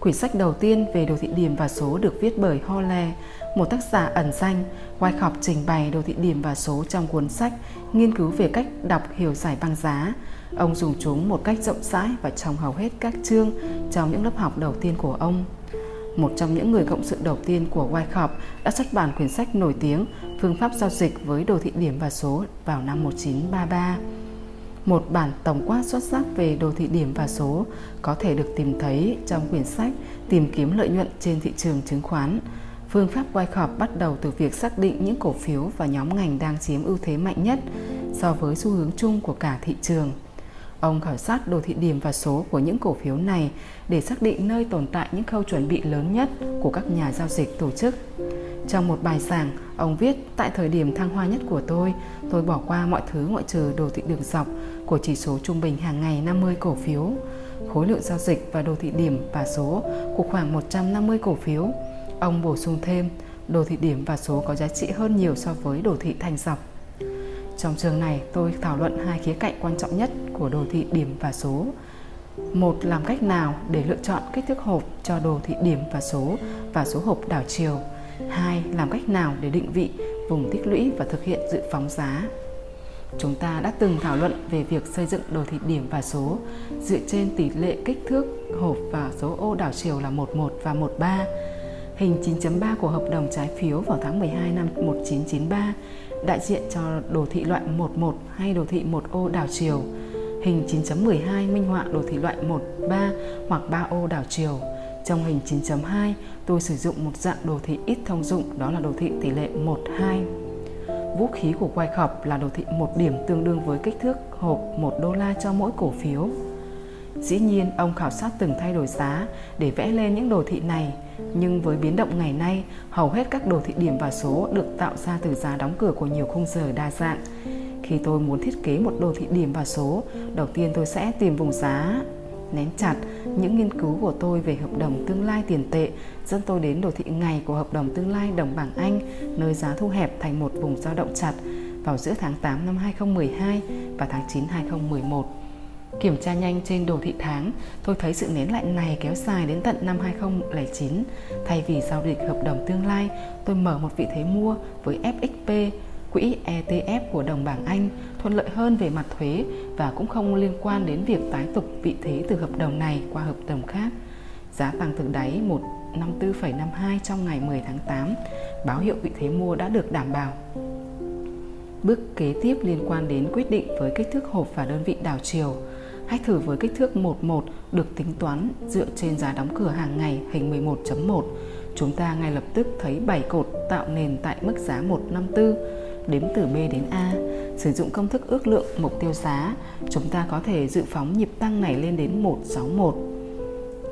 Quyển sách đầu tiên về đồ thị điểm và số được viết bởi Holle, một tác giả ẩn danh. Wyckoff trình bày đồ thị điểm và số trong cuốn sách nghiên cứu về cách đọc hiểu giải băng giá. Ông dùng chúng một cách rộng rãi và trong hầu hết các chương trong những lớp học đầu tiên của ông. Một trong những người cộng sự đầu tiên của Wyckoff đã xuất bản quyển sách nổi tiếng Phương pháp giao dịch với đồ thị điểm và số vào năm một nghìn chín trăm ba mươi ba. Một bản tổng quát xuất sắc về đồ thị điểm và số có thể được tìm thấy trong quyển sách Tìm kiếm lợi nhuận trên thị trường chứng khoán. Phương pháp Wyckoff bắt đầu từ việc xác định những cổ phiếu và nhóm ngành đang chiếm ưu thế mạnh nhất so với xu hướng chung của cả thị trường. Ông khảo sát đồ thị điểm và số của những cổ phiếu này để xác định nơi tồn tại những khâu chuẩn bị lớn nhất của các nhà giao dịch tổ chức. Trong một bài giảng, ông viết: tại thời điểm thăng hoa nhất của tôi, tôi bỏ qua mọi thứ ngoại trừ đồ thị đường dọc của chỉ số trung bình hàng ngày năm mươi cổ phiếu, khối lượng giao dịch và đồ thị điểm và số của khoảng một trăm năm mươi cổ phiếu. Ông bổ sung thêm, đồ thị điểm và số có giá trị hơn nhiều so với đồ thị thanh dọc. Trong chương này, tôi thảo luận hai khía cạnh quan trọng nhất của đồ thị điểm và số. Một, làm cách nào để lựa chọn kích thước hộp cho đồ thị điểm và số và số hộp đảo chiều. Hai, làm cách nào để định vị vùng tích lũy và thực hiện dự phóng giá. Chúng ta đã từng thảo luận về việc xây dựng đồ thị điểm và số dựa trên tỷ lệ kích thước hộp và số ô đảo chiều là mười một và mười ba. Hình chín chấm ba của hợp đồng trái phiếu vào tháng mười hai năm một nghìn chín trăm chín mươi ba đại diện cho đồ thị loại mười một hay đồ thị một ô đảo chiều. Hình chín chấm mười hai minh họa đồ thị loại mười ba hoặc ba ô đảo chiều. Trong hình chín chấm hai, tôi sử dụng một dạng đồ thị ít thông dụng, đó là đồ thị tỷ lệ mười hai. Vũ khí của Wyckoff là đồ thị một điểm tương đương với kích thước hộp một đô la cho mỗi cổ phiếu. Dĩ nhiên, ông khảo sát từng thay đổi giá để vẽ lên những đồ thị này, nhưng với biến động ngày nay, hầu hết các đồ thị điểm và số được tạo ra từ giá đóng cửa của nhiều khung giờ đa dạng. Khi tôi muốn thiết kế một đồ thị điểm và số, đầu tiên tôi sẽ tìm vùng giá. Nén chặt, những nghiên cứu của tôi về hợp đồng tương lai tiền tệ dẫn tôi đến đồ thị ngày của hợp đồng tương lai đồng bảng Anh, nơi giá thu hẹp thành một vùng dao động chặt vào giữa tháng tám năm hai nghìn không trăm mười hai và tháng chín hai nghìn không trăm mười một. Kiểm tra nhanh trên đồ thị tháng, tôi thấy sự nén lại này kéo dài đến tận năm hai nghìn không trăm lẻ chín. Thay vì giao dịch hợp đồng tương lai, tôi mở một vị thế mua với ép ích pê, quỹ e tê ép của đồng bảng Anh, thuận lợi hơn về mặt thuế và cũng không liên quan đến việc tái tục vị thế từ hợp đồng này qua hợp đồng khác. Giá tăng từ đáy một trăm năm mươi tư phẩy năm hai trong ngày mười tháng tám, báo hiệu vị thế mua đã được đảm bảo. Bước kế tiếp liên quan đến quyết định với kích thước hộp và đơn vị đảo chiều. Hách thử với kích thước mười một được tính toán dựa trên giá đóng cửa hàng ngày hình mười một chấm một. Chúng ta ngay lập tức thấy bảy cột tạo nền tại mức giá một trăm năm mươi tư. Đếm từ B đến A, sử dụng công thức ước lượng mục tiêu giá, chúng ta có thể dự phóng nhịp tăng này lên đến một trăm sáu mươi mốt.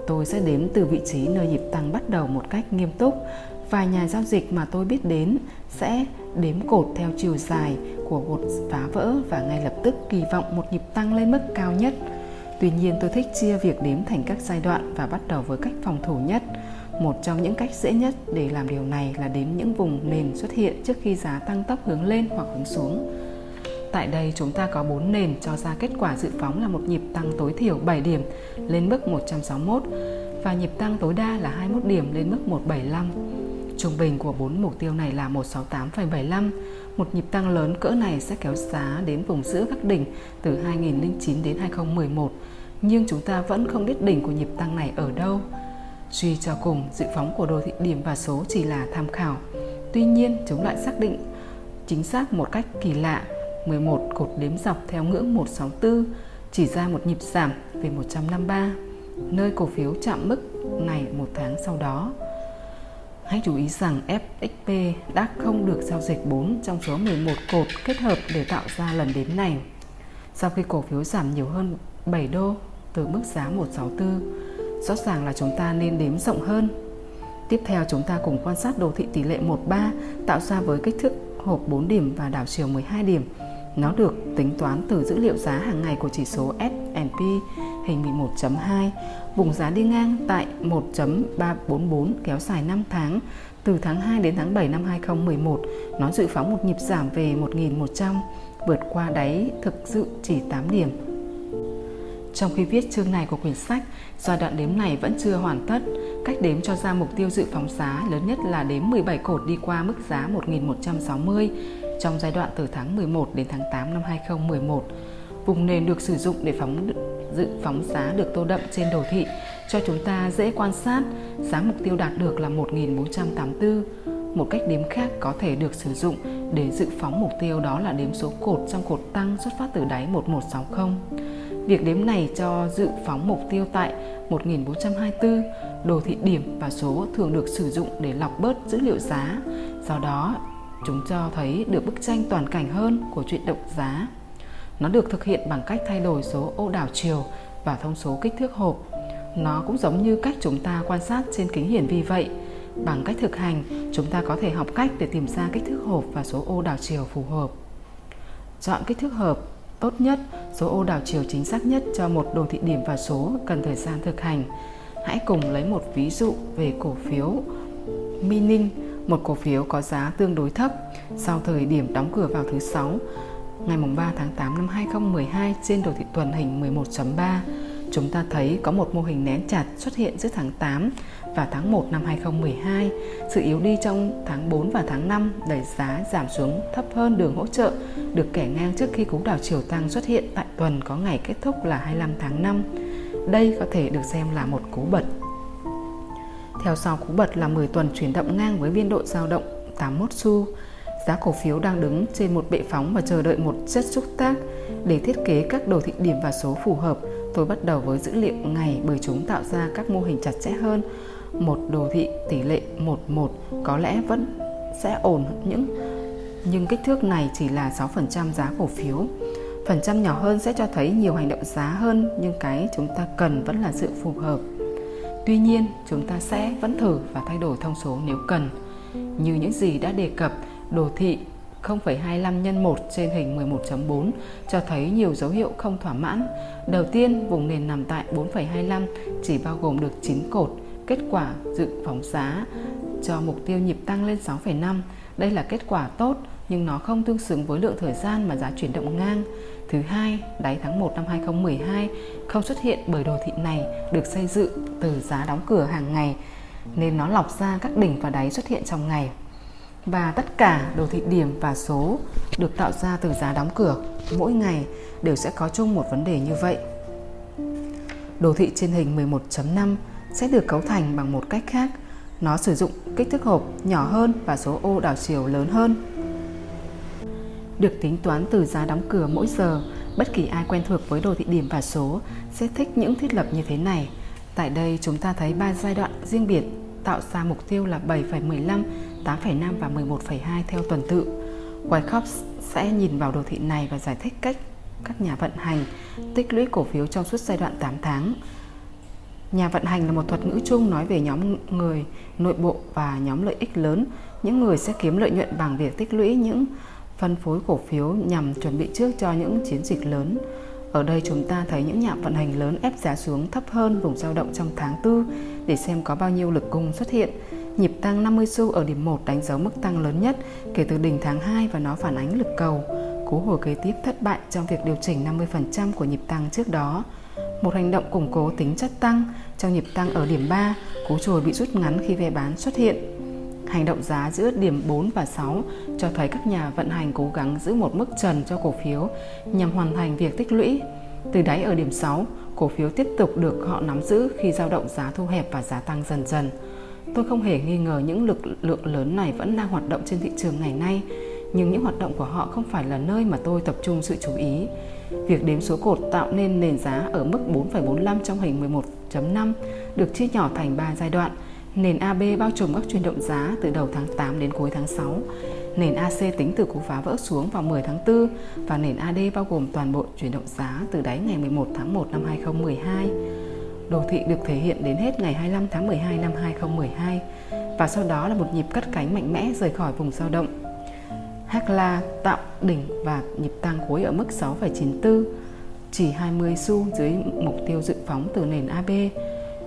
Tôi sẽ đếm từ vị trí nơi nhịp tăng bắt đầu một cách nghiêm túc. Vài nhà giao dịch mà tôi biết đến sẽ đếm cột theo chiều dài của cột phá vỡ và ngay lập tức kỳ vọng một nhịp tăng lên mức cao nhất. Tuy nhiên, tôi thích chia việc đếm thành các giai đoạn và bắt đầu với cách phòng thủ nhất. Một trong những cách dễ nhất để làm điều này là đếm những vùng nền xuất hiện trước khi giá tăng tốc hướng lên hoặc hướng xuống. Tại đây chúng ta có bốn nền cho ra kết quả dự phóng là một nhịp tăng tối thiểu bảy điểm lên mức một trăm sáu mươi mốt và nhịp tăng tối đa là hai mươi mốt điểm lên mức một trăm bảy mươi lăm. Trung bình của bốn mục tiêu này là một trăm sáu mươi tám phẩy bảy mươi lăm. Một nhịp tăng lớn cỡ này sẽ kéo giá đến vùng giữa các đỉnh từ hai nghìn không trăm lẻ chín đến hai nghìn không trăm mười một, nhưng chúng ta vẫn không biết đỉnh của nhịp tăng này ở đâu. Suy cho cùng, dự phóng của đồ thị điểm và số chỉ là tham khảo. Tuy nhiên, chúng lại xác định chính xác một cách kỳ lạ. mười một cột đếm dọc theo ngưỡng một trăm sáu mươi tư chỉ ra một nhịp giảm về một trăm năm mươi ba, nơi cổ phiếu chạm mức này một tháng sau đó. Hãy chú ý rằng ép ích pê đã không được giao dịch bốn trong số mười một cột kết hợp để tạo ra lần đếm này. Sau khi cổ phiếu giảm nhiều hơn bảy đô từ mức giá một trăm sáu mươi tư, rõ ràng là chúng ta nên đếm rộng hơn. Tiếp theo chúng ta cùng quan sát đồ thị tỷ lệ mười ba tạo ra với kích thước hộp bốn điểm và đảo chiều mười hai điểm. Nó được tính toán từ dữ liệu giá hàng ngày của chỉ số ét and pê hình mười một chấm hai. Vùng giá đi ngang tại một chấm ba bốn bốn kéo dài năm tháng, từ tháng hai đến tháng bảy năm hai nghìn không trăm mười một. Nó dự phóng một nhịp giảm về một nghìn một trăm, vượt qua đáy thực sự chỉ tám điểm. Trong khi viết chương này của quyển sách, giai đoạn đếm này vẫn chưa hoàn tất. Cách đếm cho ra mục tiêu dự phóng giá lớn nhất là đếm mười bảy cột đi qua mức giá một nghìn một trăm sáu mươi trong giai đoạn từ tháng mười một đến tháng tám năm hai nghìn không trăm mười một. Vùng nền được sử dụng để phóng dự phóng giá được tô đậm trên đồ thị cho chúng ta dễ quan sát. Giá mục tiêu đạt được là một nghìn bốn trăm tám mươi tư. Một cách đếm khác có thể được sử dụng để dự phóng mục tiêu, đó là đếm số cột trong cột tăng xuất phát từ đáy một nghìn một trăm sáu mươi. Việc đếm này cho dự phóng mục tiêu tại một nghìn bốn trăm hai mươi tư, đồ thị điểm và số thường được sử dụng để lọc bớt dữ liệu giá. Do đó, chúng cho thấy được bức tranh toàn cảnh hơn của chuyển động giá. Nó được thực hiện bằng cách thay đổi số ô đảo chiều và thông số kích thước hộp. Nó cũng giống như cách chúng ta quan sát trên kính hiển vi vậy. Bằng cách thực hành, chúng ta có thể học cách để tìm ra kích thước hộp và số ô đảo chiều phù hợp. Chọn kích thước hộp tốt nhất, số ô đảo chiều chính xác nhất cho một đồ thị điểm và số cần thời gian thực hành. Hãy cùng lấy một ví dụ về cổ phiếu mining, một cổ phiếu có giá tương đối thấp. Sau thời điểm đóng cửa vào thứ sáu, ngày ba tháng tám năm hai nghìn không trăm mười hai trên đồ thị tuần hình mười một chấm ba, chúng ta thấy có một mô hình nén chặt xuất hiện giữa tháng tám và tháng một năm hai nghìn không trăm mười hai. Sự yếu đi trong tháng tư và tháng năm đẩy giá giảm xuống thấp hơn đường hỗ trợ được kẻ ngang trước khi cú đảo chiều tăng xuất hiện tại tuần có ngày kết thúc là hai mươi lăm tháng năm. Đây có thể được xem là một cú bật. Theo sau cú bật là mười tuần chuyển động ngang với biên độ dao động tám mươi mốt xu. Giá cổ phiếu đang đứng trên một bệ phóng và chờ đợi một chất xúc tác để thiết kế các đồ thị điểm và số phù hợp. Tôi bắt đầu với dữ liệu ngày bởi chúng tạo ra các mô hình chặt chẽ hơn. Một đồ thị tỷ lệ một một có lẽ vẫn sẽ ổn những nhưng kích thước này chỉ là sáu phần trăm giá cổ phiếu. Phần trăm nhỏ hơn sẽ cho thấy nhiều hành động giá hơn, nhưng cái chúng ta cần vẫn là sự phù hợp. Tuy nhiên, chúng ta sẽ vẫn thử và thay đổi thông số nếu cần. Như những gì đã đề cập, đồ thị không phẩy hai mươi lăm nhân một trên hình mười một chấm bốn cho thấy nhiều dấu hiệu không thỏa mãn. Đầu tiên, vùng nền nằm tại bốn phẩy hai mươi lăm chỉ bao gồm được chín cột, kết quả dự phóng giá cho mục tiêu nhịp tăng lên sáu phẩy năm. Đây là kết quả tốt, nhưng nó không tương xứng với lượng thời gian mà giá chuyển động ngang. Thứ hai, đáy tháng một năm hai nghìn không trăm mười hai không xuất hiện bởi đồ thị này được xây dựng từ giá đóng cửa hàng ngày, nên nó lọc ra các đỉnh và đáy xuất hiện trong ngày. Và tất cả đồ thị điểm và số được tạo ra từ giá đóng cửa mỗi ngày đều sẽ có chung một vấn đề như vậy. Đồ thị trên hình mười một chấm năm sẽ được cấu thành bằng một cách khác. Nó sử dụng kích thước hộp nhỏ hơn và số ô đảo chiều lớn hơn, được tính toán từ giá đóng cửa mỗi giờ. Bất kỳ ai quen thuộc với đồ thị điểm và số sẽ thích những thiết lập như thế này. Tại đây chúng ta thấy ba giai đoạn riêng biệt tạo ra mục tiêu là bảy phẩy mười lăm, tám phẩy năm và mười một phẩy hai theo tuần tự. Wyckoff sẽ nhìn vào đồ thị này và giải thích cách các nhà vận hành tích lũy cổ phiếu trong suốt giai đoạn tám tháng. Nhà vận hành là một thuật ngữ chung nói về nhóm người nội bộ và nhóm lợi ích lớn, những người sẽ kiếm lợi nhuận bằng việc tích lũy những phân phối cổ phiếu nhằm chuẩn bị trước cho những chiến dịch lớn. Ở đây chúng ta thấy những nhà vận hành lớn ép giá xuống thấp hơn vùng dao động trong tháng tư để xem có bao nhiêu lực cung xuất hiện. Nhịp tăng năm mươi xu ở điểm một đánh dấu mức tăng lớn nhất kể từ đỉnh tháng hai và nó phản ánh lực cầu. Cú hồi kế tiếp thất bại trong việc điều chỉnh năm mươi phần trăm của nhịp tăng trước đó. Một hành động củng cố tính chất tăng trong nhịp tăng ở điểm ba, cú trồi bị rút ngắn khi ve bán xuất hiện. Hành động giá giữa điểm bốn và sáu cho thấy các nhà vận hành cố gắng giữ một mức trần cho cổ phiếu nhằm hoàn thành việc tích lũy. Từ đáy ở điểm sáu, cổ phiếu tiếp tục được họ nắm giữ khi dao động giá thu hẹp và giá tăng dần dần. Tôi không hề nghi ngờ những lực lượng lớn này vẫn đang hoạt động trên thị trường ngày nay, nhưng những hoạt động của họ không phải là nơi mà tôi tập trung sự chú ý. Việc đếm số cột tạo nên nền giá ở mức bốn phẩy bốn mươi lăm trong hình mười một chấm năm được chia nhỏ thành ba giai đoạn. Nền a bê bao trùm các chuyển động giá từ đầu tháng tám đến cuối tháng sáu. Nền a xê tính từ cú phá vỡ xuống vào mười tháng tư và nền a đê bao gồm toàn bộ chuyển động giá từ đáy ngày mười một tháng một năm hai nghìn không trăm mười hai. Đồ thị được thể hiện đến hết ngày hai mươi lăm tháng mười hai năm hai nghìn không trăm mười hai và sau đó là một nhịp cắt cánh mạnh mẽ rời khỏi vùng dao động. Hakla tạo đỉnh và nhịp tăng cuối ở mức sáu phẩy chín mươi tư, chỉ hai mươi xu dưới mục tiêu dự phóng từ nền a bê.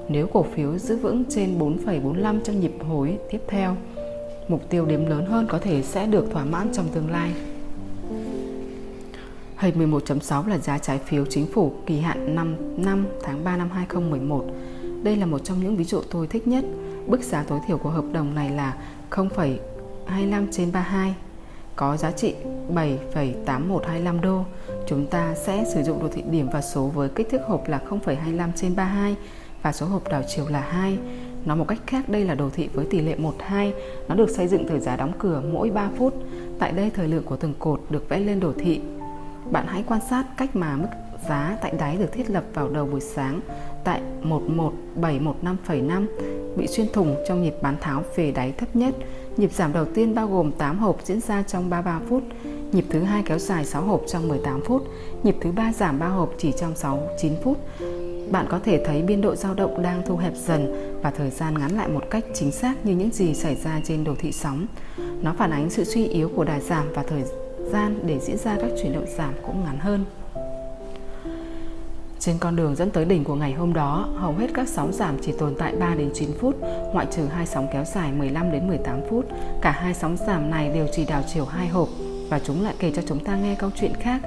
Nếu cổ phiếu giữ vững trên bốn phẩy bốn mươi lăm trong nhịp hồi tiếp theo, mục tiêu đếm lớn hơn có thể sẽ được thỏa mãn trong tương lai. Hình mười một chấm sáu là giá trái phiếu chính phủ kỳ hạn năm năm tháng ba năm hai nghìn không trăm mười một. Đây là một trong những ví dụ tôi thích nhất. Bức giá tối thiểu của hợp đồng này là không phẩy hai mươi lăm trên ba mươi hai, có giá trị bảy phẩy tám một hai lăm đô. Chúng ta sẽ sử dụng đồ thị điểm và số với kích thước hộp là không phẩy hai mươi lăm trên ba mươi hai và số hộp đảo chiều là hai. Nói một cách khác, đây là đồ thị với tỷ lệ một hai. Nó được xây dựng từ giá đóng cửa mỗi ba phút. Tại đây thời lượng của từng cột được vẽ lên đồ thị. Bạn hãy quan sát cách mà mức giá tại đáy được thiết lập vào đầu buổi sáng tại một một bảy một năm phẩy năm bị xuyên thủng trong nhịp bán tháo về đáy thấp nhất. Nhịp giảm đầu tiên bao gồm tám hộp diễn ra trong ba mươi ba phút, nhịp thứ hai kéo dài sáu hộp trong mười tám phút, nhịp thứ ba giảm ba hộp chỉ trong sáu đến chín phút. Bạn có thể thấy biên độ dao động đang thu hẹp dần và thời gian ngắn lại một cách chính xác như những gì xảy ra trên đồ thị sóng. Nó phản ánh sự suy yếu của đà giảm và thời gian để diễn ra các chuyển động giảm cũng ngắn hơn. Trên con đường dẫn tới đỉnh của ngày hôm đó, hầu hết các sóng giảm chỉ tồn tại ba đến chín phút, ngoại trừ hai sóng kéo dài mười lăm đến mười tám phút. Cả hai sóng giảm này đều chỉ đảo chiều hai hộp và chúng lại kể cho chúng ta nghe câu chuyện khác.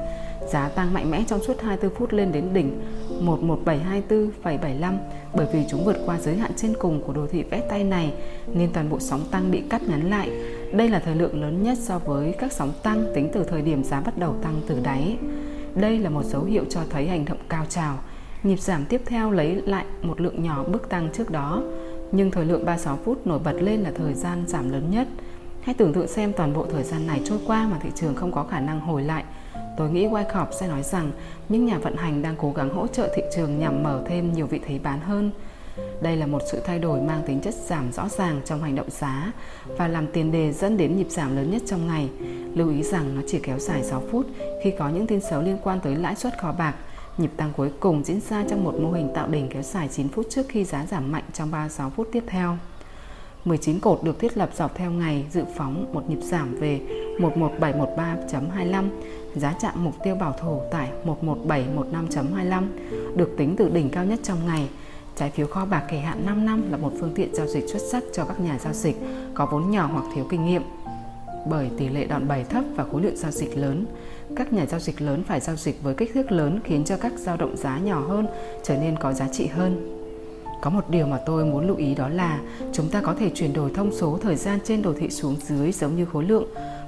giá tăng mạnh mẽ trong suốt hai mươi tư phút lên đến đỉnh một một bảy hai tư phẩy bảy lăm bởi vì chúng vượt qua giới hạn trên cùng của đồ thị vẽ tay này nên toàn bộ sóng tăng bị cắt ngắn lại. Đây là thời lượng lớn nhất so với các sóng tăng tính từ thời điểm giá bắt đầu tăng từ đáy. Đây là một dấu hiệu cho thấy hành động cao trào. Nhịp giảm tiếp theo lấy lại một lượng nhỏ bước tăng trước đó, nhưng thời lượng ba mươi sáu phút nổi bật lên là thời gian giảm lớn nhất. Hãy tưởng tượng xem toàn bộ thời gian này trôi qua mà thị trường không có khả năng hồi lại. Tôi nghĩ Wyckoff sẽ nói rằng những nhà vận hành đang cố gắng hỗ trợ thị trường nhằm mở thêm nhiều vị thế bán hơn. Đây là một sự thay đổi mang tính chất giảm rõ ràng trong hành động giá và làm tiền đề dẫn đến nhịp giảm lớn nhất trong ngày. Lưu ý rằng nó chỉ kéo dài sáu phút khi có những tin xấu liên quan tới lãi suất kho bạc. Nhịp tăng cuối cùng diễn ra trong một mô hình tạo đỉnh kéo dài chín phút trước khi giá giảm mạnh trong ba mươi sáu phút tiếp theo. mười chín cột được thiết lập dọc theo ngày dự phóng một nhịp giảm về một một bảy một ba chấm hai lăm. Giá chạm mục tiêu bảo thủ tại một một bảy một năm chấm hai lăm được tính từ đỉnh cao nhất trong ngày. Trái phiếu kho bạc kỳ hạn năm năm là một phương tiện giao dịch xuất sắc cho các nhà giao dịch có vốn nhỏ hoặc thiếu kinh nghiệm. Bởi tỷ lệ đòn bẩy thấp và khối lượng giao dịch lớn, các nhà giao dịch lớn phải giao dịch với kích thước lớn khiến cho các dao động giá nhỏ hơn trở nên có giá trị hơn. Có một điều mà tôi muốn lưu ý đó là chúng ta có thể chuyển đổi thông số thời gian trên đồ thị xuống dưới giống như khối lượng.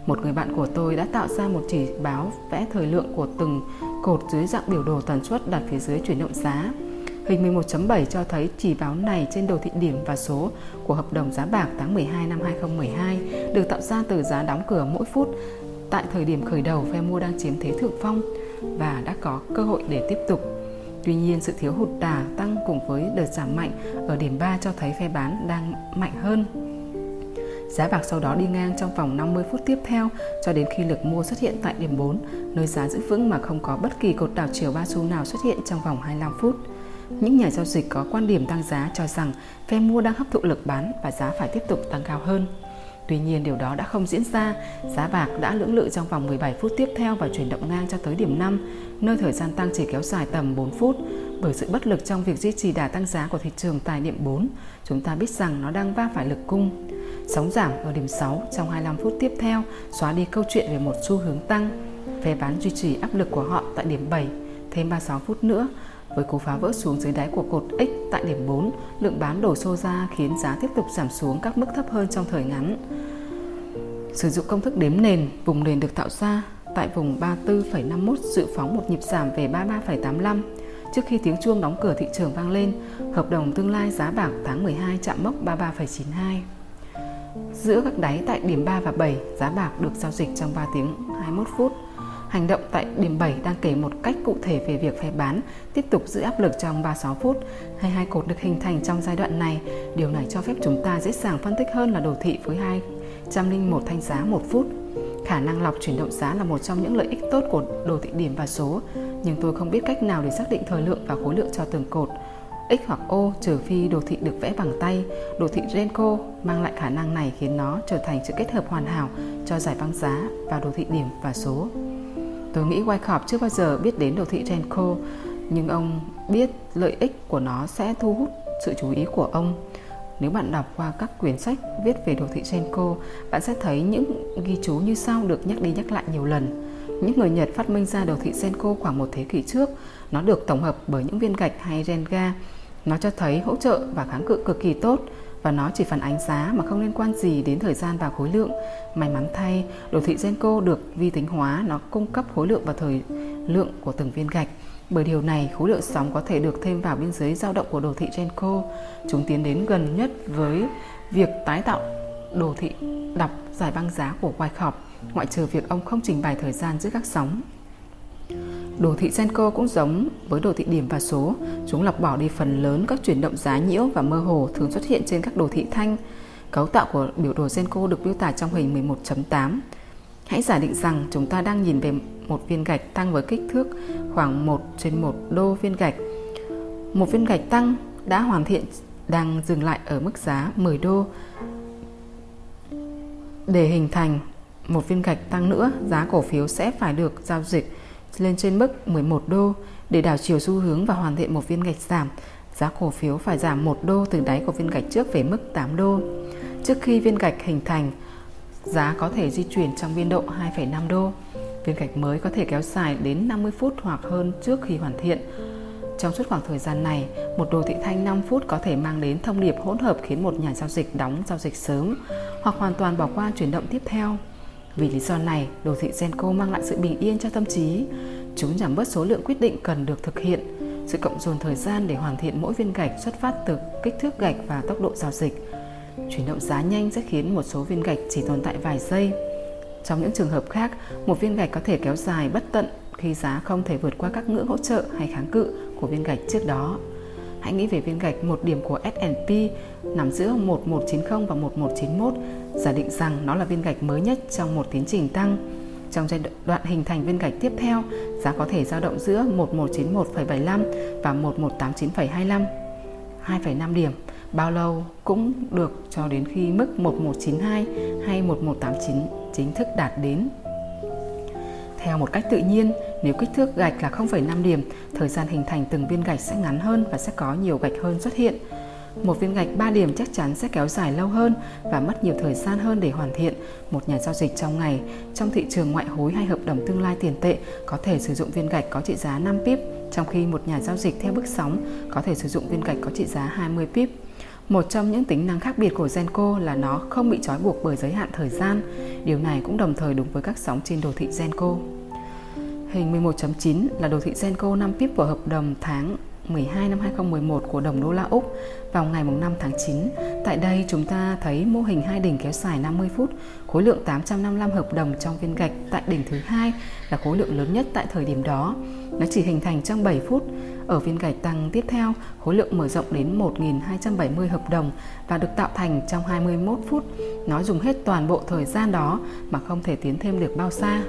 Một người bạn của tôi đã tạo ra một chỉ báo vẽ thời lượng của từng cột dưới dạng biểu đồ tần suất đặt phía dưới chuyển động giá. Hình mười một chấm bảy cho thấy chỉ báo này trên đồ thị điểm và số của hợp đồng giá bạc tháng mười hai năm hai nghìn không trăm mười hai được tạo ra từ giá đóng cửa mỗi phút. Tại thời điểm khởi đầu, phe mua đang chiếm thế thượng phong và đã có cơ hội để tiếp tục. Tuy nhiên, sự thiếu hụt đà tăng cùng với đợt giảm mạnh ở điểm ba cho thấy phe bán đang mạnh hơn. Giá bạc sau đó đi ngang trong vòng năm mươi phút tiếp theo cho đến khi lực mua xuất hiện tại điểm bốn, nơi giá giữ vững mà không có bất kỳ cột đảo chiều ba xu nào xuất hiện trong vòng hai mươi lăm phút. Những nhà giao dịch có quan điểm tăng giá cho rằng phe mua đang hấp thụ lực bán và giá phải tiếp tục tăng cao hơn. Tuy nhiên, điều đó đã không diễn ra, giá bạc đã lưỡng lự trong vòng mười bảy phút tiếp theo và chuyển động ngang cho tới điểm năm, nơi thời gian tăng chỉ kéo dài tầm bốn phút. Bởi sự bất lực trong việc duy trì đà tăng giá của thị trường tại điểm bốn, chúng ta biết rằng nó đang va phải lực cung. Sóng giảm ở điểm sáu trong hai mươi lăm phút tiếp theo xóa đi câu chuyện về một xu hướng tăng. Phe bán duy trì áp lực của họ tại điểm bảy, thêm ba mươi sáu phút nữa. Với cú phá vỡ xuống dưới đáy của cột X tại điểm bốn, lượng bán đổ xô ra khiến giá tiếp tục giảm xuống các mức thấp hơn trong thời ngắn. Sử dụng công thức đếm nền, vùng nền được tạo ra tại vùng ba mươi tư phẩy năm mốt dự phóng một nhịp giảm về ba mươi ba phẩy tám lăm. Trước khi tiếng chuông đóng cửa thị trường vang lên, hợp đồng tương lai giá bạc tháng mười hai chạm mốc ba mươi ba phẩy chín hai. Giữa các đáy tại điểm ba và bảy, giá bạc được giao dịch trong ba tiếng hai mươi mốt phút. Hành động tại điểm bảy đang kể một cách cụ thể về việc phe bán tiếp tục giữ áp lực trong ba mươi sáu phút. Hay hai cột được hình thành trong giai đoạn này, điều này cho phép chúng ta dễ dàng phân tích hơn là đồ thị với hai trăm lẻ một thanh giá một phút. Khả năng lọc chuyển động giá là một trong những lợi ích tốt của đồ thị điểm và số, nhưng tôi không biết cách nào để xác định thời lượng và khối lượng cho từng cột X hoặc O trừ phi đồ thị được vẽ bằng tay. Đồ thị Renko mang lại khả năng này khiến nó trở thành sự kết hợp hoàn hảo cho giải băng giá và đồ thị điểm và số. Tôi nghĩ Wyckoff chưa bao giờ biết đến đồ thị Renko, nhưng ông biết lợi ích của nó sẽ thu hút sự chú ý của ông. Nếu bạn đọc qua các quyển sách viết về đồ thị Renko, bạn sẽ thấy những ghi chú như sau được nhắc đi nhắc lại nhiều lần. Những người Nhật phát minh ra đồ thị Renko khoảng một thế kỷ trước. Nó được tổng hợp bởi những viên gạch hay Renga. Nó cho thấy hỗ trợ và kháng cự cực kỳ tốt, và nó chỉ phản ánh giá mà không liên quan gì đến thời gian và khối lượng. May mắn thay, đồ thị Renko được vi tính hóa, nó cung cấp khối lượng và thời lượng của từng viên gạch. Bởi điều này, khối lượng sóng có thể được thêm vào biên giới dao động của đồ thị Renko. Chúng tiến đến gần nhất với việc tái tạo đồ thị đọc giải băng giá của Wyckoff, ngoại trừ việc ông không trình bày thời gian giữa các sóng. Đồ thị Renko cũng giống với đồ thị điểm và số, chúng lọc bỏ đi phần lớn các chuyển động giá nhiễu và mơ hồ thường xuất hiện trên các đồ thị thanh. Cấu tạo của biểu đồ Renko được miêu tả trong hình mười một chấm tám. Hãy giả định rằng chúng ta đang nhìn về một viên gạch tăng với kích thước khoảng một trên một đô viên gạch. Một viên gạch tăng đã hoàn thiện đang dừng lại ở mức giá mười đô. Để hình thành một viên gạch tăng nữa, giá cổ phiếu sẽ phải được giao dịch lên trên mức mười một đô. Để đảo chiều xu hướng và hoàn thiện một viên gạch giảm, giá cổ phiếu phải giảm một đô từ đáy của viên gạch trước về mức tám đô. Trước khi viên gạch hình thành, giá có thể di chuyển trong biên độ hai phẩy năm đô. Viên gạch mới có thể kéo dài đến năm mươi phút hoặc hơn trước khi hoàn thiện. Trong suốt khoảng thời gian này, một đồ thị thanh năm phút có thể mang đến thông điệp hỗn hợp khiến một nhà giao dịch đóng giao dịch sớm hoặc hoàn toàn bỏ qua chuyển động tiếp theo. Vì lý do này, đồ thị Genco mang lại sự bình yên cho tâm trí. Chúng giảm bớt số lượng quyết định cần được thực hiện, sự cộng dồn thời gian để hoàn thiện mỗi viên gạch xuất phát từ kích thước gạch và tốc độ giao dịch. Chuyển động giá nhanh sẽ khiến một số viên gạch chỉ tồn tại vài giây. Trong những trường hợp khác, một viên gạch có thể kéo dài bất tận khi giá không thể vượt qua các ngưỡng hỗ trợ hay kháng cự của viên gạch trước đó. Hãy nghĩ về viên gạch một điểm của ét and pê nằm giữa một một chín không và một một chín mốt, giả định rằng nó là viên gạch mới nhất trong một tiến trình tăng. Trong giai đoạn hình thành viên gạch tiếp theo, giá có thể dao động giữa một một chín một phẩy bảy lăm và một một tám chín phẩy hai lăm. hai phẩy năm điểm, bao lâu cũng được cho đến khi mức một một chín hai hay một một tám chín chính thức đạt đến. Theo một cách tự nhiên, nếu kích thước gạch là không phẩy năm điểm, thời gian hình thành từng viên gạch sẽ ngắn hơn và sẽ có nhiều gạch hơn xuất hiện. Một viên gạch ba điểm chắc chắn sẽ kéo dài lâu hơn và mất nhiều thời gian hơn để hoàn thiện. Một nhà giao dịch trong ngày, trong thị trường ngoại hối hay hợp đồng tương lai tiền tệ có thể sử dụng viên gạch có trị giá năm pip, trong khi một nhà giao dịch theo bước sóng có thể sử dụng viên gạch có trị giá hai mươi pip. Một trong những tính năng khác biệt của Genco là nó không bị trói buộc bởi giới hạn thời gian. Điều này cũng đồng thời đúng với các sóng trên đồ thị Genco. Hình mười một chấm chín là đồ thị Genco năm pip của hợp đồng tháng mười hai năm hai nghìn không trăm mười một của đồng đô la Úc vào ngày năm tháng chín. Tại đây chúng ta thấy mô hình hai đỉnh kéo dài năm mươi phút, khối lượng tám trăm năm mươi lăm hợp đồng trong viên gạch tại đỉnh thứ hai là khối lượng lớn nhất tại thời điểm đó. Nó chỉ hình thành trong bảy phút. Ở viên gạch tăng tiếp theo, khối lượng mở rộng đến một nghìn hai trăm bảy mươi hợp đồng và được tạo thành trong hai mươi mốt phút. Nó dùng hết toàn bộ thời gian đó mà không thể tiến thêm được bao xa.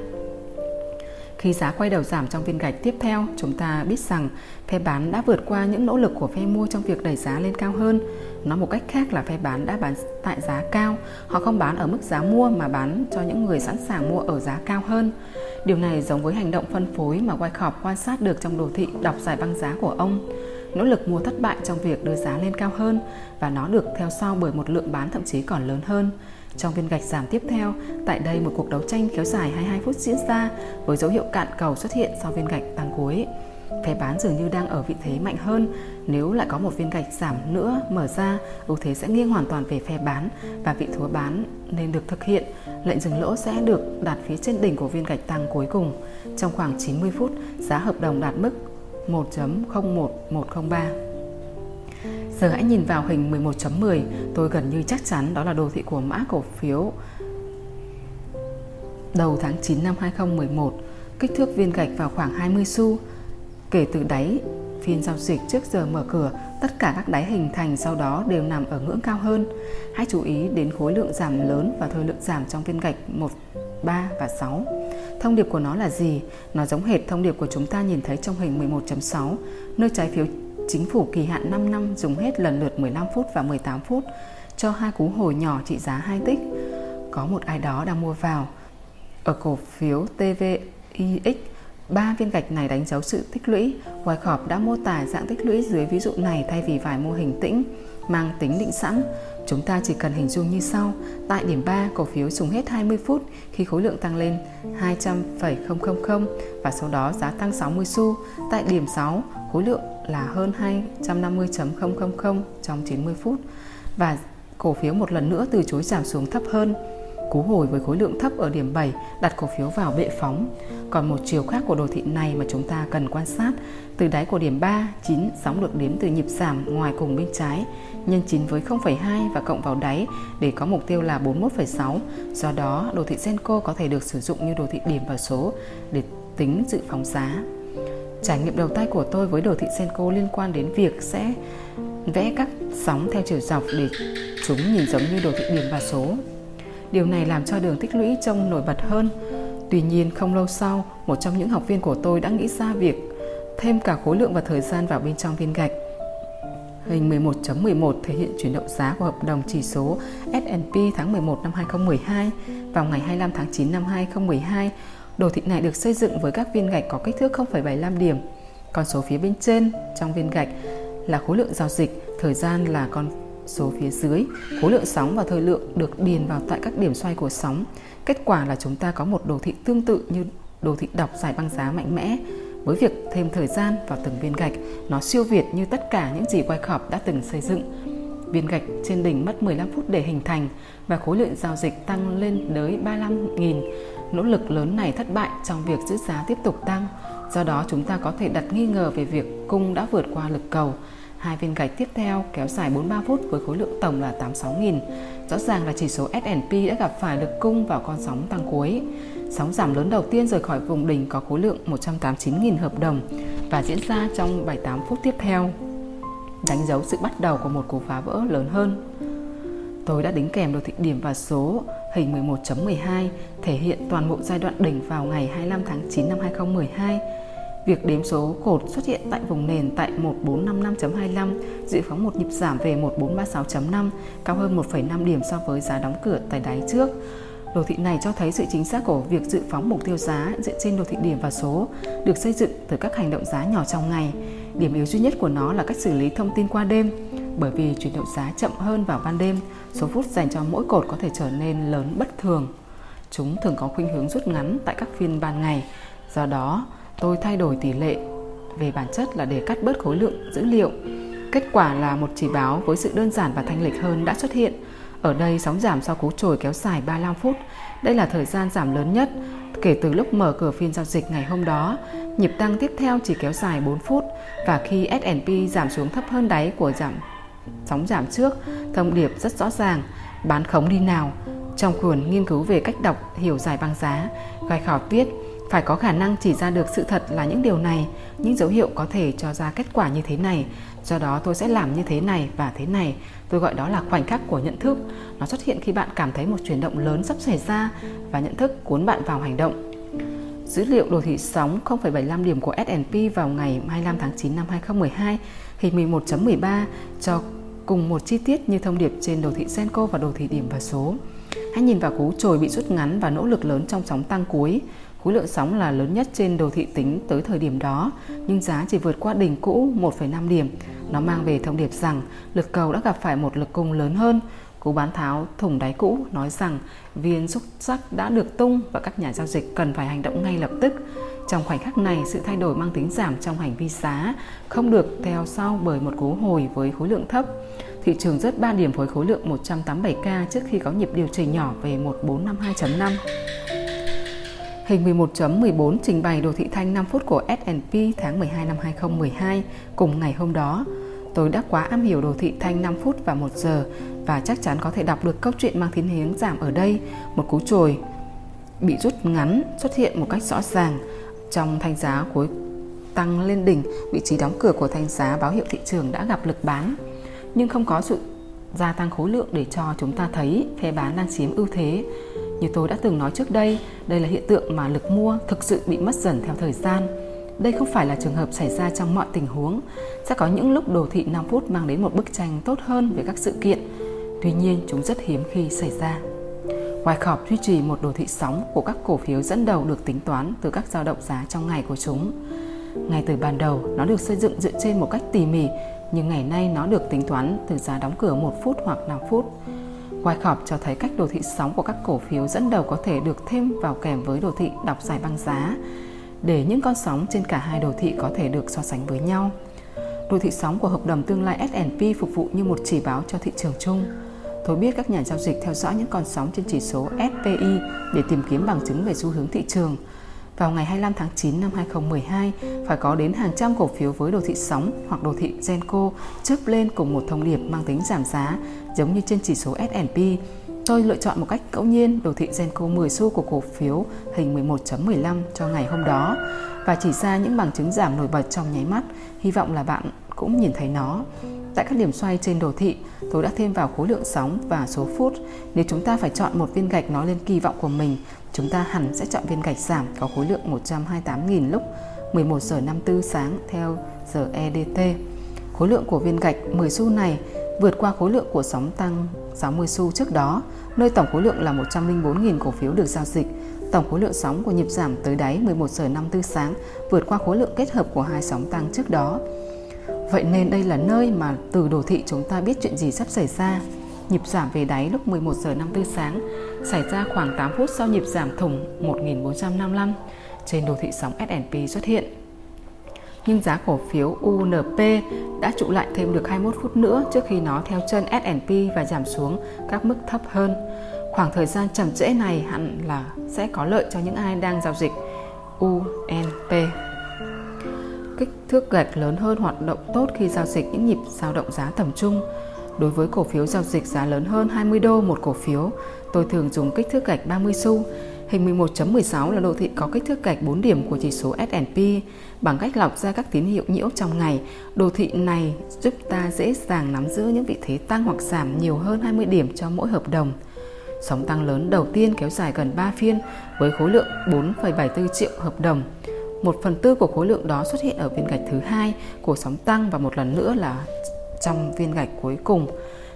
Khi giá quay đầu giảm trong viên gạch tiếp theo, chúng ta biết rằng phe bán đã vượt qua những nỗ lực của phe mua trong việc đẩy giá lên cao hơn. Nói một cách khác là phe bán đã bán tại giá cao. Họ không bán ở mức giá mua mà bán cho những người sẵn sàng mua ở giá cao hơn. Điều này giống với hành động phân phối mà Wyckoff quan sát được trong đồ thị đọc giải băng giá của ông. Nỗ lực mua thất bại trong việc đưa giá lên cao hơn và nó được theo sau bởi một lượng bán thậm chí còn lớn hơn. Trong viên gạch giảm tiếp theo, tại đây một cuộc đấu tranh kéo dài hai mươi hai phút diễn ra với dấu hiệu cạn cầu xuất hiện sau viên gạch tăng cuối. Phe bán dường như đang ở vị thế mạnh hơn. Nếu lại có một viên gạch giảm nữa mở ra, ưu thế sẽ nghiêng hoàn toàn về phe bán và vị thua bán nên được thực hiện. Lệnh dừng lỗ sẽ được đặt phía trên đỉnh của viên gạch tăng cuối cùng. Trong khoảng chín mươi phút, giá hợp đồng đạt mức một phẩy không một một không ba. Giờ hãy nhìn vào hình mười một chấm mười, tôi gần như chắc chắn đó là đồ thị của mã cổ phiếu đầu tháng chín năm hai nghìn không trăm mười một, kích thước viên gạch vào khoảng hai mươi xu. Kể từ đáy phiên giao dịch trước giờ mở cửa, tất cả các đáy hình thành sau đó đều nằm ở ngưỡng cao hơn. Hãy chú ý đến khối lượng giảm lớn và thời lượng giảm trong viên gạch một, ba và sáu. Thông điệp của nó là gì? Nó giống hệt thông điệp của chúng ta nhìn thấy trong hình mười một chấm sáu, nơi trái phiếu chính phủ kỳ hạn năm năm dùng hết lần lượt mười lăm phút và mười tám phút cho hai cú hồi nhỏ trị giá hai tích. Có một ai đó đang mua vào. Ở cổ phiếu tê vê i ích, ba viên gạch này đánh dấu sự tích lũy. Wyckoff đã mô tả dạng tích lũy dưới ví dụ này thay vì vài mô hình tĩnh mang tính định sẵn. Chúng ta chỉ cần hình dung như sau. Tại điểm ba, cổ phiếu dùng hết hai mươi phút khi khối lượng tăng lên hai trăm phẩy không không không và sau đó giá tăng sáu mươi xu. Tại điểm sáu, khối lượng là hơn hai trăm năm mươi phẩy không không không trong chín mươi phút và cổ phiếu một lần nữa từ chối giảm xuống thấp hơn. Cú hồi với khối lượng thấp ở điểm bảy đặt cổ phiếu vào bệ phóng. Còn một chiều khác của đồ thị này mà chúng ta cần quan sát, từ đáy của điểm ba, chín sóng được đếm từ nhịp giảm ngoài cùng bên trái, nhân chín với không phẩy hai và cộng vào đáy để có mục tiêu là bốn mươi mốt phẩy sáu. Do đó, đồ thị Genco có thể được sử dụng như đồ thị điểm và số để tính dự phóng giá. Trải nghiệm đầu tay của tôi với đồ thị Genco liên quan đến việc sẽ vẽ các sóng theo chiều dọc để chúng nhìn giống như đồ thị điểm và số. Điều này làm cho đường tích lũy trông nổi bật hơn. Tuy nhiên, không lâu sau, một trong những học viên của tôi đã nghĩ ra việc thêm cả khối lượng và thời gian vào bên trong viên gạch. Hình mười một chấm mười một thể hiện chuyển động giá của hợp đồng chỉ số ét and pê tháng mười một năm hai nghìn không trăm mười hai. Vào ngày hai mươi lăm tháng chín năm hai nghìn không trăm mười hai, đồ thị này được xây dựng với các viên gạch có kích thước không phẩy bảy mươi lăm điểm. Con số phía bên trên trong viên gạch là khối lượng giao dịch, thời gian là con số phía dưới, khối lượng sóng và thời lượng được điền vào tại các điểm xoay của sóng. Kết quả là chúng ta có một đồ thị tương tự như đồ thị đọc giải băng giá mạnh mẽ. Với việc thêm thời gian vào từng viên gạch, nó siêu việt như tất cả những gì Wyckoff đã từng xây dựng. Viên gạch trên đỉnh mất mười lăm phút để hình thành và khối lượng giao dịch tăng lên tới ba mươi lăm nghìn. Nỗ lực lớn này thất bại trong việc giữ giá tiếp tục tăng. Do đó chúng ta có thể đặt nghi ngờ về việc cung đã vượt qua lực cầu. Hai viên gạch tiếp theo kéo dài bốn mươi ba phút với khối lượng tổng là tám mươi sáu nghìn. Rõ ràng là chỉ số ét và pê đã gặp phải lực cung vào con sóng tăng cuối. Sóng giảm lớn đầu tiên rời khỏi vùng đỉnh có khối lượng một trăm tám mươi chín nghìn hợp đồng và diễn ra trong bảy mươi tám phút tiếp theo, đánh dấu sự bắt đầu của một cú phá vỡ lớn hơn. Tôi đã đính kèm đồ thị điểm và số hình mười một chấm mười hai thể hiện toàn bộ giai đoạn đỉnh vào ngày hai mươi lăm tháng chín năm hai nghìn không trăm mười hai. Việc đếm số cột xuất hiện tại vùng nền tại một bốn năm năm chấm hai lăm, dự phóng một nhịp giảm về một bốn ba sáu chấm năm, cao hơn một phẩy năm điểm so với giá đóng cửa tại đáy trước. Đồ thị này cho thấy sự chính xác của việc dự phóng mục tiêu giá dựa trên đồ thị điểm và số được xây dựng từ các hành động giá nhỏ trong ngày. Điểm yếu duy nhất của nó là cách xử lý thông tin qua đêm. Bởi vì chuyển động giá chậm hơn vào ban đêm, số phút dành cho mỗi cột có thể trở nên lớn bất thường. Chúng thường có khuynh hướng rút ngắn tại các phiên ban ngày. Do đó, tôi thay đổi tỷ lệ về bản chất là để cắt bớt khối lượng dữ liệu. Kết quả là một chỉ báo với sự đơn giản và thanh lịch hơn đã xuất hiện. Ở đây, sóng giảm sau cú trồi kéo dài ba mươi lăm phút. Đây là thời gian giảm lớn nhất kể từ lúc mở cửa phiên giao dịch ngày hôm đó. Nhịp tăng tiếp theo chỉ kéo dài bốn phút, và khi ét và pê giảm xuống thấp hơn đáy của giảm sóng giảm trước, thông điệp rất rõ ràng: bán khống đi nào. Trong cuốn nghiên cứu về cách đọc hiểu giải băng giá, Wyckoff viết: phải có khả năng chỉ ra được sự thật là những điều này, những dấu hiệu có thể cho ra kết quả như thế này. Do đó tôi sẽ làm như thế này và thế này. Tôi gọi đó là khoảnh khắc của nhận thức. Nó xuất hiện khi bạn cảm thấy một chuyển động lớn sắp xảy ra và nhận thức cuốn bạn vào hành động. Dữ liệu đồ thị sóng không phẩy bảy mươi lăm điểm của ét và pê vào ngày hai mươi lăm tháng chín năm hai nghìn không trăm mười hai, hình mười một chấm mười ba cho cùng một chi tiết như thông điệp trên đồ thị Senko và đồ thị điểm và số. Hãy nhìn vào cú trồi bị rút ngắn và nỗ lực lớn trong sóng tăng cuối. Khối lượng sóng là lớn nhất trên đồ thị tính tới thời điểm đó, nhưng giá chỉ vượt qua đỉnh cũ một phẩy năm điểm. Nó mang về thông điệp rằng lực cầu đã gặp phải một lực cung lớn hơn. Cú bán tháo thủng đáy cũ nói rằng viên xúc sắc đã được tung và các nhà giao dịch cần phải hành động ngay lập tức. Trong khoảnh khắc này, sự thay đổi mang tính giảm trong hành vi giá không được theo sau bởi một cú hồi với khối lượng thấp. Thị trường rớt ba điểm với khối lượng một trăm tám mươi bảy k trước khi có nhịp điều chỉnh nhỏ về một bốn năm hai chấm năm. Hình mười một chấm mười bốn trình bày đồ thị thanh năm phút của ét và pê tháng mười hai năm hai nghìn không trăm mười hai, cùng ngày hôm đó. Tôi đã quá am hiểu đồ thị thanh năm phút và một giờ và chắc chắn có thể đọc được câu chuyện mang thiên hướng giảm ở đây. Một cú trồi bị rút ngắn xuất hiện một cách rõ ràng trong thanh giá cuối tăng lên đỉnh. Vị trí đóng cửa của thanh giá báo hiệu thị trường đã gặp lực bán, nhưng không có sự gia tăng khối lượng để cho chúng ta thấy phe bán đang chiếm ưu thế. Như tôi đã từng nói trước đây, đây là hiện tượng mà lực mua thực sự bị mất dần theo thời gian. Đây không phải là trường hợp xảy ra trong mọi tình huống. Sẽ có những lúc đồ thị năm phút mang đến một bức tranh tốt hơn về các sự kiện. Tuy nhiên, chúng rất hiếm khi xảy ra. Wyckoff duy trì một đồ thị sóng của các cổ phiếu dẫn đầu được tính toán từ các dao động giá trong ngày của chúng. Ngay từ ban đầu, nó được xây dựng dựa trên một cách tỉ mỉ, nhưng ngày nay nó được tính toán từ giá đóng cửa một phút hoặc năm phút. Wyckoff cho thấy cách đồ thị sóng của các cổ phiếu dẫn đầu có thể được thêm vào kèm với đồ thị đọc giải băng giá để những con sóng trên cả hai đồ thị có thể được so sánh với nhau. Đồ thị sóng của hợp đồng tương lai ét và pê phục vụ như một chỉ báo cho thị trường chung. Tôi biết các nhà giao dịch theo dõi những con sóng trên chỉ số ét pê i để tìm kiếm bằng chứng về xu hướng thị trường. Vào ngày hai mươi lăm tháng chín năm hai nghìn không trăm mười hai, phải có đến hàng trăm cổ phiếu với đồ thị sóng hoặc đồ thị Genco chớp lên cùng một thông điệp mang tính giảm giá, giống như trên chỉ số ét và pê. Tôi lựa chọn một cách ngẫu nhiên đồ thị Genco mười xu của cổ phiếu hình mười một chấm mười lăm cho ngày hôm đó và chỉ ra những bằng chứng giảm nổi bật trong nháy mắt. Hy vọng là bạn cũng nhìn thấy nó. Tại các điểm xoay trên đồ thị, tôi đã thêm vào khối lượng sóng và số phút. Nếu chúng ta phải chọn một viên gạch nói lên kỳ vọng của mình, chúng ta hẳn sẽ chọn viên gạch giảm có khối lượng một trăm hai mươi tám nghìn lúc mười một giờ năm mươi tư sáng theo giờ e đê tê. Khối lượng của viên gạch mười xu này vượt qua khối lượng của sóng tăng sáu mươi xu trước đó, nơi tổng khối lượng là một trăm lẻ bốn nghìn cổ phiếu được giao dịch. Tổng khối lượng sóng của nhịp giảm tới đáy mười một giờ năm mươi tư sáng vượt qua khối lượng kết hợp của hai sóng tăng trước đó. Vậy nên đây là nơi mà từ đồ thị chúng ta biết chuyện gì sắp xảy ra. Nhịp giảm về đáy lúc mười một giờ năm mươi tư sáng xảy ra khoảng tám phút sau nhịp giảm thủng một nghìn bốn trăm năm mươi lăm. trên đồ thị sóng ét và pê xuất hiện. Nhưng giá cổ phiếu u en pê đã trụ lại thêm được hai mươi mốt phút nữa trước khi nó theo chân ét và pê và giảm xuống các mức thấp hơn. Khoảng thời gian chậm trễ này hẳn là sẽ có lợi cho những ai đang giao dịch u en pê. Kích thước gạch lớn hơn hoạt động tốt khi giao dịch những nhịp dao động giá tầm trung. Đối với cổ phiếu giao dịch giá lớn hơn hai mươi đô một cổ phiếu, tôi thường dùng kích thước gạch ba mươi xu. Hình mười một chấm mười sáu là đồ thị có kích thước gạch bốn điểm của chỉ số ét và pê bằng cách lọc ra các tín hiệu nhiễu trong ngày. Đồ thị này giúp ta dễ dàng nắm giữ những vị thế tăng hoặc giảm nhiều hơn hai mươi điểm cho mỗi hợp đồng. Sóng tăng lớn đầu tiên kéo dài gần ba phiên với khối lượng bốn phẩy bảy mươi tư triệu hợp đồng. một phần tư của khối lượng đó xuất hiện ở viên gạch thứ hai của sóng tăng và một lần nữa là trong viên gạch cuối cùng.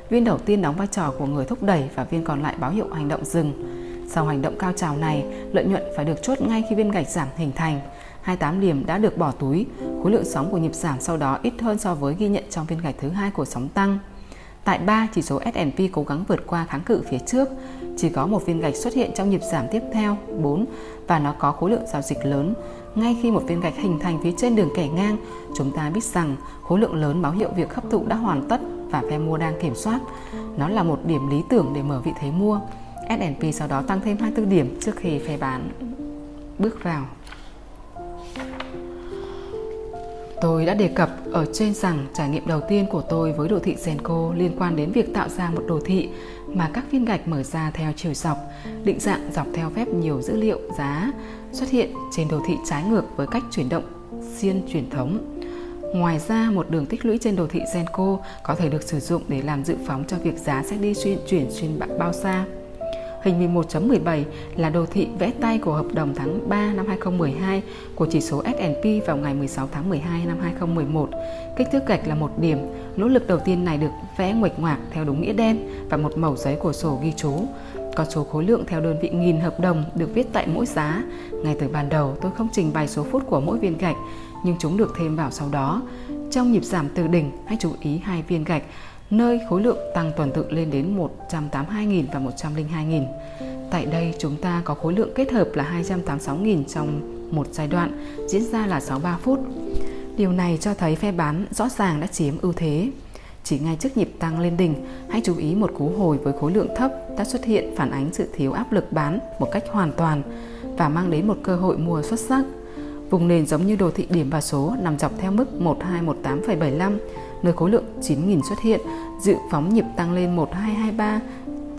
Viên đầu tiên đóng vai trò của người thúc đẩy và viên còn lại báo hiệu hành động dừng. Sau hành động cao trào này, lợi nhuận phải được chốt ngay khi viên gạch giảm hình thành. hai mươi tám điểm đã được bỏ túi, khối lượng sóng của nhịp giảm sau đó ít hơn so với ghi nhận trong viên gạch thứ hai của sóng tăng. Tại ba, chỉ số ét và pê cố gắng vượt qua kháng cự phía trước. Chỉ có một viên gạch xuất hiện trong nhịp giảm tiếp theo, bốn, và nó có khối lượng giao dịch lớn. Ngay khi một viên gạch hình thành phía trên đường kẻ ngang, chúng ta biết rằng khối lượng lớn báo hiệu việc hấp thụ đã hoàn tất và phe mua đang kiểm soát. Nó là một điểm lý tưởng để mở vị thế mua. ét và pê sau đó tăng thêm hai mươi tư điểm trước khi phe bán bước vào. Tôi đã đề cập ở trên rằng trải nghiệm đầu tiên của tôi với đồ thị Genco liên quan đến việc tạo ra một đồ thị mà các viên gạch mở ra theo chiều dọc, định dạng dọc theo phép nhiều dữ liệu giá xuất hiện trên đồ thị trái ngược với cách chuyển động xiên truyền thống. Ngoài ra, một đường tích lũy trên đồ thị Genco có thể được sử dụng để làm dự phóng cho việc giá sẽ đi xuyên chuyển xuyên bao xa. Hình mười một chấm mười bảy là đồ thị vẽ tay của hợp đồng tháng ba năm hai không một hai của chỉ số ét và pê vào ngày mười sáu tháng mười hai năm hai không một một. Kích thước gạch là một điểm. Nỗ lực đầu tiên này được vẽ nguệch ngoạc theo đúng nghĩa đen và một mẩu giấy của sổ ghi chú. Con số khối lượng theo đơn vị nghìn hợp đồng được viết tại mỗi giá. Ngay từ ban đầu, tôi không trình bày số phút của mỗi viên gạch, nhưng chúng được thêm vào sau đó. Trong nhịp giảm từ đỉnh, hãy chú ý hai viên gạch, nơi khối lượng tăng tuần tự lên đến một trăm tám mươi hai nghìn và một trăm lẻ hai nghìn. Tại đây, chúng ta có khối lượng kết hợp là hai trăm tám mươi sáu nghìn trong một giai đoạn, diễn ra là sáu mươi ba phút. Điều này cho thấy phe bán rõ ràng đã chiếm ưu thế. Chỉ ngay trước nhịp tăng lên đỉnh, hãy chú ý một cú hồi với khối lượng thấp đã xuất hiện phản ánh sự thiếu áp lực bán một cách hoàn toàn và mang đến một cơ hội mua xuất sắc. Vùng nền giống như đồ thị điểm và số nằm dọc theo mức một nghìn hai trăm mười tám phẩy bảy mươi lăm, nơi khối lượng chín nghìn xuất hiện, dự phóng nhịp tăng lên một nghìn hai trăm hai mươi ba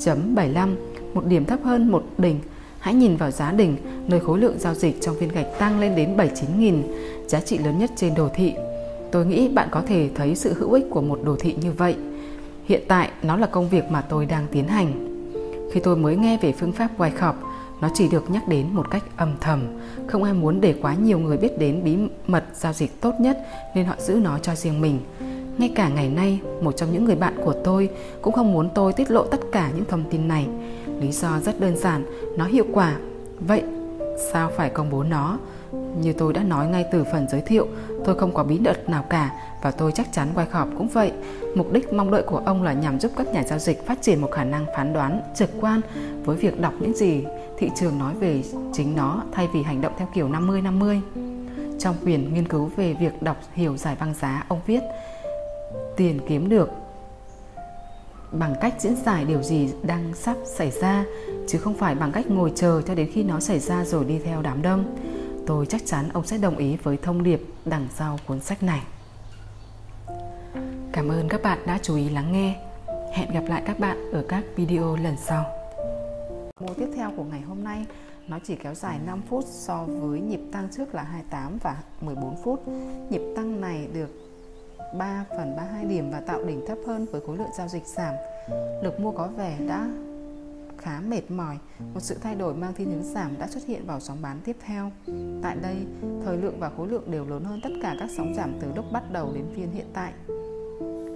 phẩy bảy mươi lăm, một điểm thấp hơn một đỉnh. Hãy nhìn vào giá đỉnh, nơi khối lượng giao dịch trong viên gạch tăng lên đến bảy mươi chín nghìn, giá trị lớn nhất trên đồ thị. Tôi nghĩ bạn có thể thấy sự hữu ích của một đồ thị như vậy. Hiện tại, nó là công việc mà tôi đang tiến hành. Khi tôi mới nghe về phương pháp Wyckoff, nó chỉ được nhắc đến một cách âm thầm. Không ai muốn để quá nhiều người biết đến bí mật giao dịch tốt nhất nên họ giữ nó cho riêng mình. Ngay cả ngày nay, một trong những người bạn của tôi cũng không muốn tôi tiết lộ tất cả những thông tin này. Lý do rất đơn giản, nó hiệu quả. Vậy, sao phải công bố nó? Như tôi đã nói ngay từ phần giới thiệu, tôi không có bí mật nào cả và tôi chắc chắn Wyckoff cũng vậy. Mục đích mong đợi của ông là nhằm giúp các nhà giao dịch phát triển một khả năng phán đoán trực quan với việc đọc những gì thị trường nói về chính nó thay vì hành động theo kiểu năm mươi năm mươi. Trong quyển nghiên cứu về việc đọc hiểu giải băng giá, ông viết: tiền kiếm được bằng cách diễn giải điều gì đang sắp xảy ra, chứ không phải bằng cách ngồi chờ cho đến khi nó xảy ra rồi đi theo đám đông. Tôi chắc chắn ông sẽ đồng ý với thông điệp đằng sau cuốn sách này. Cảm ơn các bạn đã chú ý lắng nghe. Hẹn gặp lại các bạn ở các video lần sau. Mô tiếp theo của ngày hôm nay, nó chỉ kéo dài năm phút so với nhịp tăng trước là hai mươi tám và mười bốn phút. Nhịp tăng này được ba phần ba mươi hai điểm và tạo đỉnh thấp hơn với khối lượng giao dịch giảm. Lực mua có vẻ đã khá mệt mỏi, một sự thay đổi mang thiên hướng giảm đã xuất hiện vào sóng bán tiếp theo. Tại đây, thời lượng và khối lượng đều lớn hơn tất cả các sóng giảm từ lúc bắt đầu đến phiên hiện tại.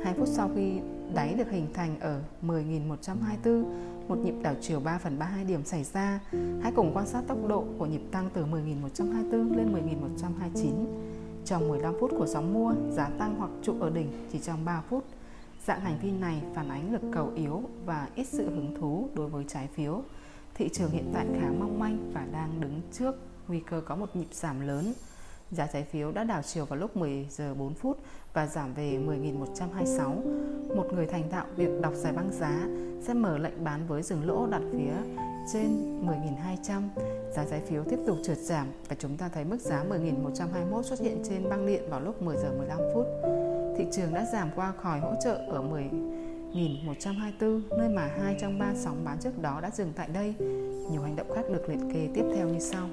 hai phút sau khi đáy được hình thành ở mười nghìn một trăm hai mươi tư, một nhịp đảo chiều ba phần ba mươi hai điểm xảy ra. Hãy cùng quan sát tốc độ của nhịp tăng từ mười nghìn một trăm hai mươi tư lên mười nghìn một trăm hai mươi chín. Trong mười lăm phút của sóng mua, giá tăng hoặc trụ ở đỉnh chỉ trong ba phút. Dạng hành vi này phản ánh lực cầu yếu và ít sự hứng thú đối với trái phiếu. Thị trường hiện tại khá mong manh và đang đứng trước nguy cơ có một nhịp giảm lớn. Giá trái phiếu đã đảo chiều vào lúc mười giờ bốn phút và giảm về mười nghìn một trăm hai mươi sáu. Một người thành thạo việc đọc giải băng giá sẽ mở lệnh bán với dừng lỗ đặt phía trên mười nghìn hai trăm. Giá trái phiếu tiếp tục trượt giảm và chúng ta thấy mức giá mười nghìn một trăm hai mươi mốt xuất hiện trên băng điện vào lúc mười giờ mười lăm phút. Thị trường đã giảm qua khỏi hỗ trợ ở mười nghìn một trăm hai mươi tư, nơi mà hai trong ba sóng bán trước đó đã dừng tại đây. Nhiều hành động khác được liệt kê tiếp theo như sau.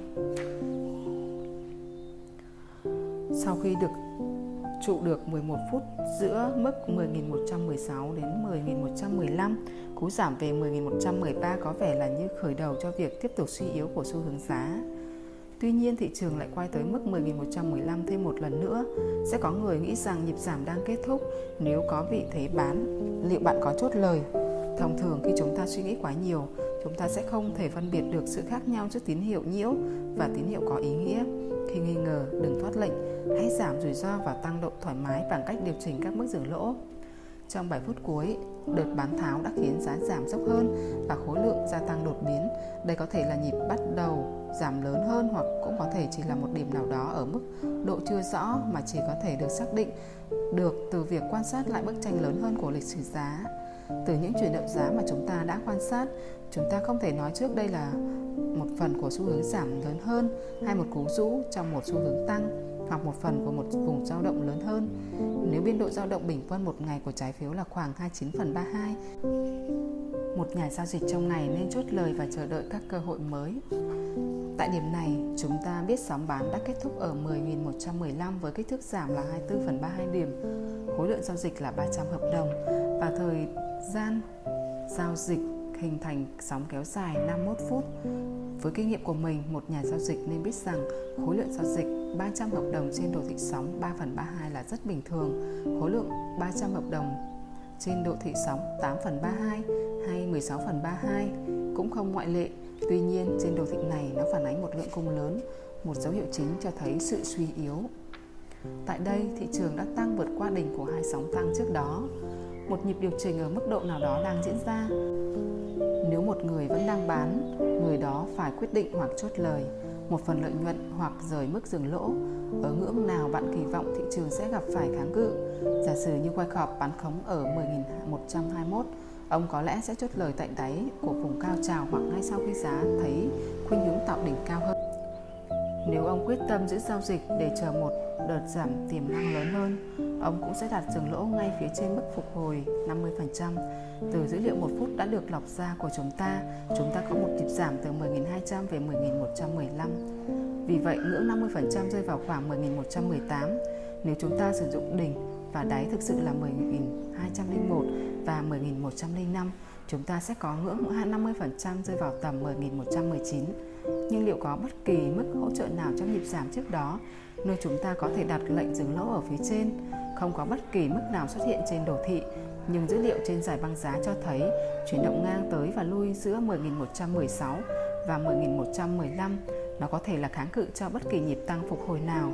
Sau khi được trụ được mười một phút giữa mức mười nghìn một trăm mười sáu đến mười nghìn một trăm mười lăm, cú giảm về mười nghìn một trăm mười ba có vẻ là như khởi đầu cho việc tiếp tục suy yếu của xu hướng giá. Tuy nhiên, thị trường lại quay tới mức mười nghìn một trăm mười lăm thêm một lần nữa. Sẽ có người nghĩ rằng nhịp giảm đang kết thúc. Nếu có vị thế bán, liệu bạn có chốt lời? Thông thường khi chúng ta suy nghĩ quá nhiều, chúng ta sẽ không thể phân biệt được sự khác nhau giữa tín hiệu nhiễu và tín hiệu có ý nghĩa. Khi nghi ngờ, đừng thoát lệnh, hãy giảm rủi ro và tăng độ thoải mái bằng cách điều chỉnh các mức dừng lỗ. Trong bảy phút cuối, đợt bán tháo đã khiến giá giảm dốc hơn và khối lượng gia tăng đột biến. Đây có thể là nhịp bắt đầu giảm lớn hơn hoặc cũng có thể chỉ là một điểm nào đó ở mức độ chưa rõ mà chỉ có thể được xác định được từ việc quan sát lại bức tranh lớn hơn của lịch sử giá. Từ những chuyển động giá mà chúng ta đã quan sát, chúng ta không thể nói trước đây là một phần của xu hướng giảm lớn hơn hay một cú rũ trong một xu hướng tăng hoặc một phần của một vùng dao động lớn hơn. Nếu biên độ dao động bình quân một ngày của trái phiếu là khoảng hai mươi chín phần ba mươi hai, một nhà giao dịch trong ngày nên chốt lời và chờ đợi các cơ hội mới. Tại điểm này, chúng ta biết sóng bán đã kết thúc ở mười nghìn một trăm mười lăm với kích thước giảm là hai mươi tư phần ba mươi hai điểm, khối lượng giao dịch là ba trăm hợp đồng và thời gian giao dịch hình thành sóng kéo dài năm mươi mốt phút. Với kinh nghiệm của mình, một nhà giao dịch nên biết rằng khối lượng giao dịch ba trăm hợp đồng trên đồ thị sóng ba phần ba mươi hai là rất bình thường. Khối lượng ba trăm hợp đồng trên độ thị sóng tám phần ba mươi hai hay mười sáu phần ba mươi hai cũng không ngoại lệ. Tuy nhiên, trên đồ thị này nó phản ánh một lượng cung lớn, một dấu hiệu chính cho thấy sự suy yếu. Tại đây, thị trường đã tăng vượt qua đỉnh của hai sóng tăng trước đó. Một nhịp điều chỉnh ở mức độ nào đó đang diễn ra. Nếu một người vẫn đang bán, người đó phải quyết định hoặc chốt lời, một phần lợi nhuận hoặc rời mức dừng lỗ. Ở ngưỡng nào bạn kỳ vọng thị trường sẽ gặp phải kháng cự? Giả sử như Wyckoff bán khống ở mười nghìn một trăm hai mươi mốt, ông có lẽ sẽ chốt lời tại đáy của vùng cao trào hoặc ngay sau khi giá thấy khuynh hướng tạo đỉnh cao hơn. Nếu ông quyết tâm giữ giao dịch để chờ một đợt giảm tiềm năng lớn hơn, ông cũng sẽ đặt dừng lỗ ngay phía trên mức phục hồi năm mươi phần trăm. Từ dữ liệu một phút đã được lọc ra của chúng ta, chúng ta có một nhịp giảm từ mười nghìn hai trăm về mười nghìn một trăm mười lăm. Vì vậy, ngưỡng năm mươi phần trăm rơi vào khoảng mười nghìn một trăm mười tám. Nếu chúng ta sử dụng đỉnh và đáy thực sự là mười nghìn hai trăm lẻ một và mười nghìn một trăm lẻ năm, chúng ta sẽ có ngưỡng năm mươi phần trăm rơi vào tầm mười nghìn một trăm mười chín. Nhưng liệu có bất kỳ mức hỗ trợ nào trong nhịp giảm trước đó, nơi chúng ta có thể đặt lệnh dừng lỗ ở phía trên? Không có bất kỳ mức nào xuất hiện trên đồ thị, nhưng dữ liệu trên giải băng giá cho thấy chuyển động ngang tới và lui giữa mười nghìn một trăm mười sáu và mười nghìn một trăm mười lăm. Nó có thể là kháng cự cho bất kỳ nhịp tăng phục hồi nào.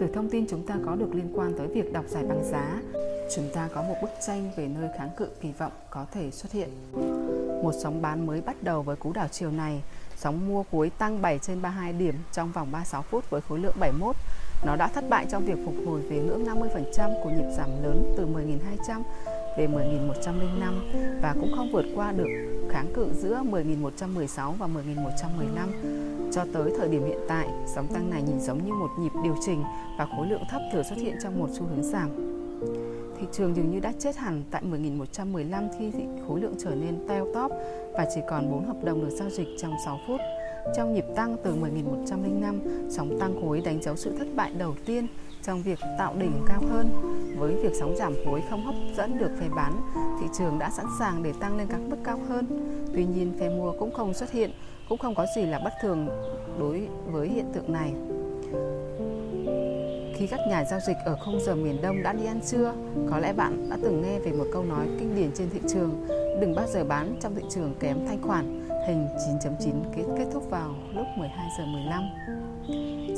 Từ thông tin chúng ta có được liên quan tới việc đọc giải băng giá, chúng ta có một bức tranh về nơi kháng cự kỳ vọng có thể xuất hiện. Một sóng bán mới bắt đầu với cú đảo chiều này. Sóng mua cuối tăng bảy trên ba mươi hai điểm trong vòng ba mươi sáu phút với khối lượng bảy mươi mốt. Nó đã thất bại trong việc phục hồi về ngưỡng năm mươi phần trăm của nhịp giảm lớn từ mười nghìn hai trăm về mười nghìn một trăm lẻ năm và cũng không vượt qua được kháng cự giữa mười nghìn một trăm mười sáu và mười nghìn một trăm mười lăm. Cho tới thời điểm hiện tại, sóng tăng này nhìn giống như một nhịp điều chỉnh và khối lượng thấp thừa xuất hiện trong một xu hướng giảm. Thị trường dường như đã chết hẳn tại mười nghìn một trăm mười lăm khi khối lượng trở nên teo tóp và chỉ còn bốn hợp đồng được giao dịch trong sáu phút. Trong nhịp tăng từ mười nghìn một trăm lẻ năm, sóng tăng khối đánh dấu sự thất bại đầu tiên trong việc tạo đỉnh cao hơn. Với việc sóng giảm khối không hấp dẫn được phe bán, thị trường đã sẵn sàng để tăng lên các mức cao hơn. Tuy nhiên, phe mua cũng không xuất hiện, cũng không có gì là bất thường đối với hiện tượng này. Khi các nhà giao dịch ở khung giờ miền Đông đã đi ăn trưa, có lẽ bạn đã từng nghe về một câu nói kinh điển trên thị trường: đừng bao giờ bán trong thị trường kém thanh khoản. Hình chín chấm chín kết, kết thúc vào lúc mười hai giờ mười lăm.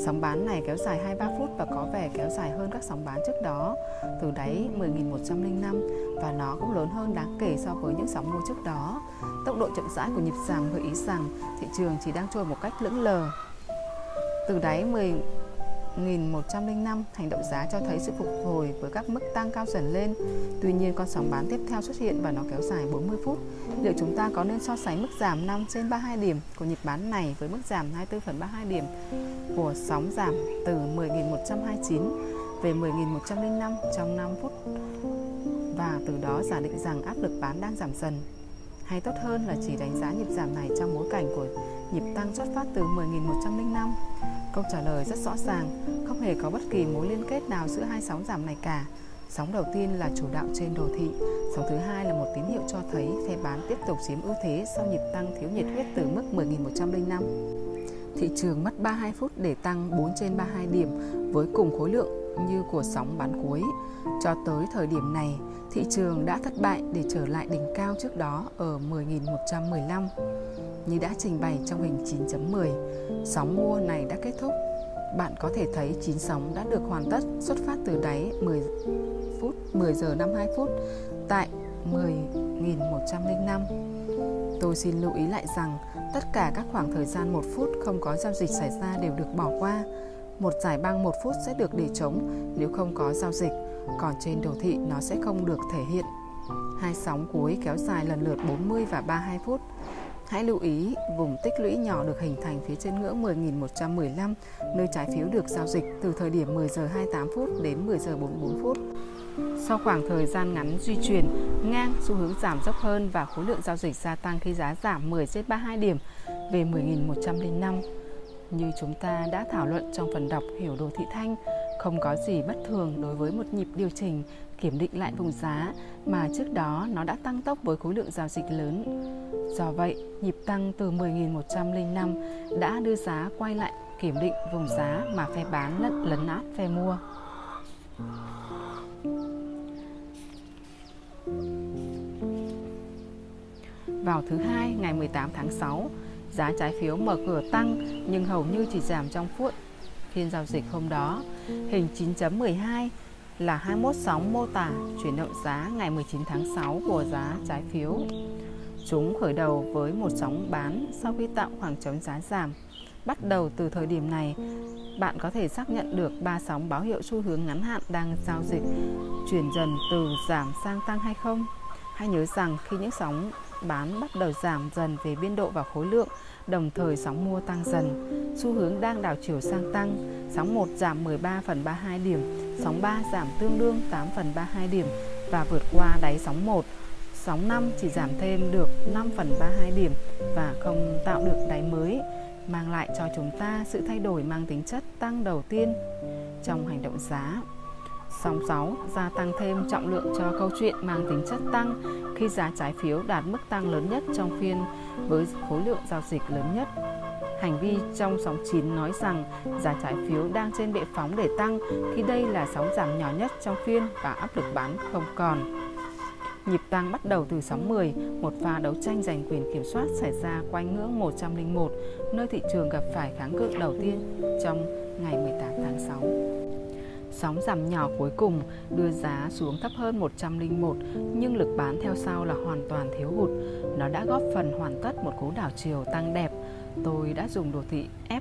Sóng bán này kéo dài hai mươi ba phút và có vẻ kéo dài hơn các sóng bán trước đó, từ đáy mười nghìn một trăm lẻ năm, và nó cũng lớn hơn đáng kể so với những sóng mua trước đó. Tốc độ chậm rãi của nhịp giảm gợi ý rằng thị trường chỉ đang trôi một cách lững lờ. Từ đáy mười nghìn một trăm lẻ năm, hành động giá cho thấy sự phục hồi với các mức tăng cao dần lên. Tuy nhiên, con sóng bán tiếp theo xuất hiện và nó kéo dài bốn mươi phút. Liệu chúng ta có nên so sánh mức giảm năm trên ba mươi hai điểm của nhịp bán này với mức giảm hai mươi tư phần ba mươi hai điểm của sóng giảm từ mười nghìn một trăm hai mươi chín về mười nghìn một trăm lẻ năm trong năm phút, và từ đó giả định rằng áp lực bán đang giảm dần? Hay tốt hơn là chỉ đánh giá nhịp giảm này trong bối cảnh của nhịp tăng xuất phát từ mười nghìn một trăm lẻ năm? Câu trả lời rất rõ ràng, không hề có bất kỳ mối liên kết nào giữa hai sóng giảm này cả. Sóng đầu tiên là chủ đạo trên đồ thị, sóng thứ hai là một tín hiệu cho thấy phe bán tiếp tục chiếm ưu thế sau nhịp tăng thiếu nhiệt huyết từ mức mười nghìn một trăm lẻ năm. Thị trường mất ba mươi hai phút để tăng bốn trên ba mươi hai điểm với cùng khối lượng như của sóng bán cuối. Cho tới thời điểm này, thị trường đã thất bại để trở lại đỉnh cao trước đó ở mười nghìn một trăm mười lăm. Như đã trình bày trong hình chín chấm mười, sóng mua này đã kết thúc. Bạn có thể thấy chín sóng đã được hoàn tất, xuất phát từ đáy mười phút mười giờ năm mươi hai phút tại mười nghìn một trăm lẻ năm. Tôi xin lưu ý lại rằng tất cả các khoảng thời gian một phút không có giao dịch xảy ra đều được bỏ qua. Một giải băng một phút sẽ được để trống nếu không có giao dịch, còn trên đồ thị nó sẽ không được thể hiện. Hai sóng cuối kéo dài lần lượt bốn mươi và ba mươi hai phút. Hãy lưu ý vùng tích lũy nhỏ được hình thành phía trên ngưỡng mười nghìn một trăm mười lăm, nơi trái phiếu được giao dịch từ thời điểm mười giờ hai mươi tám phút đến mười giờ bốn mươi tư phút. Sau khoảng thời gian ngắn duy chuyển ngang, xu hướng giảm dốc hơn và khối lượng giao dịch gia tăng khi giá giảm mười trên ba mươi hai điểm về mười nghìn một trăm lẻ năm. Như chúng ta đã thảo luận trong phần đọc hiểu đồ thị thanh, không có gì bất thường đối với một nhịp điều chỉnh kiểm định lại vùng giá mà trước đó nó đã tăng tốc với khối lượng giao dịch lớn. Do vậy, nhịp tăng từ mười nghìn một trăm lẻ năm đã đưa giá quay lại kiểm định vùng giá mà phe bán lấn lấn át phe mua. Vào thứ Hai, ngày mười tám tháng sáu, giá trái phiếu mở cửa tăng nhưng hầu như chỉ giảm trong phút phiên giao dịch hôm đó. Hình chín chấm mười hai là hai mươi mốt sóng mô tả chuyển động giá ngày mười chín tháng sáu của giá trái phiếu. Chúng khởi đầu với một sóng bán sau khi tạo khoảng trống giá giảm. Bắt đầu từ thời điểm này, bạn có thể xác nhận được ba sóng báo hiệu xu hướng ngắn hạn đang giao dịch chuyển dần từ giảm sang tăng hay không. Hãy nhớ rằng khi những sóng bán bắt đầu giảm dần về biên độ và khối lượng, đồng thời sóng mua tăng dần, xu hướng đang đảo chiều sang tăng. Sóng một giảm mười ba phần ba mươi hai điểm, sóng ba giảm tương đương tám phần ba mươi hai điểm và vượt qua đáy sóng một. Sóng năm chỉ giảm thêm được năm phần ba mươi hai điểm và không tạo được đáy mới, mang lại cho chúng ta sự thay đổi mang tính chất tăng đầu tiên trong hành động giá. Sóng sáu gia tăng thêm trọng lượng cho câu chuyện mang tính chất tăng khi giá trái phiếu đạt mức tăng lớn nhất trong phiên với khối lượng giao dịch lớn nhất. Hành vi trong sóng chín nói rằng giá trái phiếu đang trên bệ phóng để tăng khi đây là sóng giảm nhỏ nhất trong phiên và áp lực bán không còn. Nhịp tăng bắt đầu từ sóng mười, một pha đấu tranh giành quyền kiểm soát xảy ra quanh ngưỡng một trăm lẻ một, nơi thị trường gặp phải kháng cự đầu tiên trong ngày mười tám tháng sáu. Sóng giảm nhỏ cuối cùng đưa giá xuống thấp hơn một trăm lẻ một, nhưng lực bán theo sau là hoàn toàn thiếu hụt. Nó đã góp phần hoàn tất một cú đảo chiều tăng đẹp. Tôi đã dùng đồ thị F.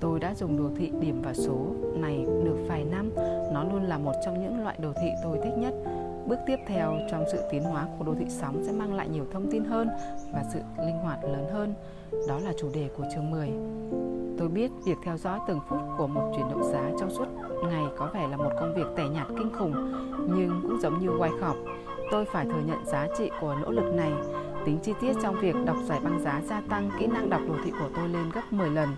Tôi đã dùng đồ thị điểm và số này được vài năm. Nó luôn là một trong những loại đồ thị tôi thích nhất. Bước tiếp theo trong sự tiến hóa của đồ thị sóng sẽ mang lại nhiều thông tin hơn và sự linh hoạt lớn hơn. Đó là chủ đề của chương mười. Tôi biết việc theo dõi từng phút của một chuyển động giá trong suốt ngày có vẻ là một công việc tẻ nhạt kinh khủng, nhưng cũng giống như Wyckoff, tôi phải thừa nhận giá trị của nỗ lực này. Tính chi tiết trong việc đọc giải băng giá gia tăng kỹ năng đọc đồ thị của tôi lên gấp mười lần,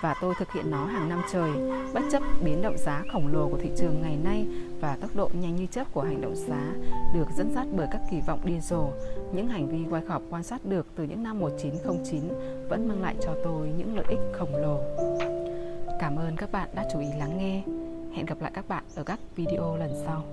và tôi thực hiện nó hàng năm trời, bất chấp biến động giá khổng lồ của thị trường ngày nay và tốc độ nhanh như chớp của hành động giá được dẫn dắt bởi các kỳ vọng điên rồ. Những hành vi Wyckoff quan sát được từ những năm một nghìn chín trăm lẻ chín vẫn mang lại cho tôi những lợi ích khổng lồ. Cảm ơn các bạn đã chú ý lắng nghe. Hẹn gặp lại các bạn ở các video lần sau.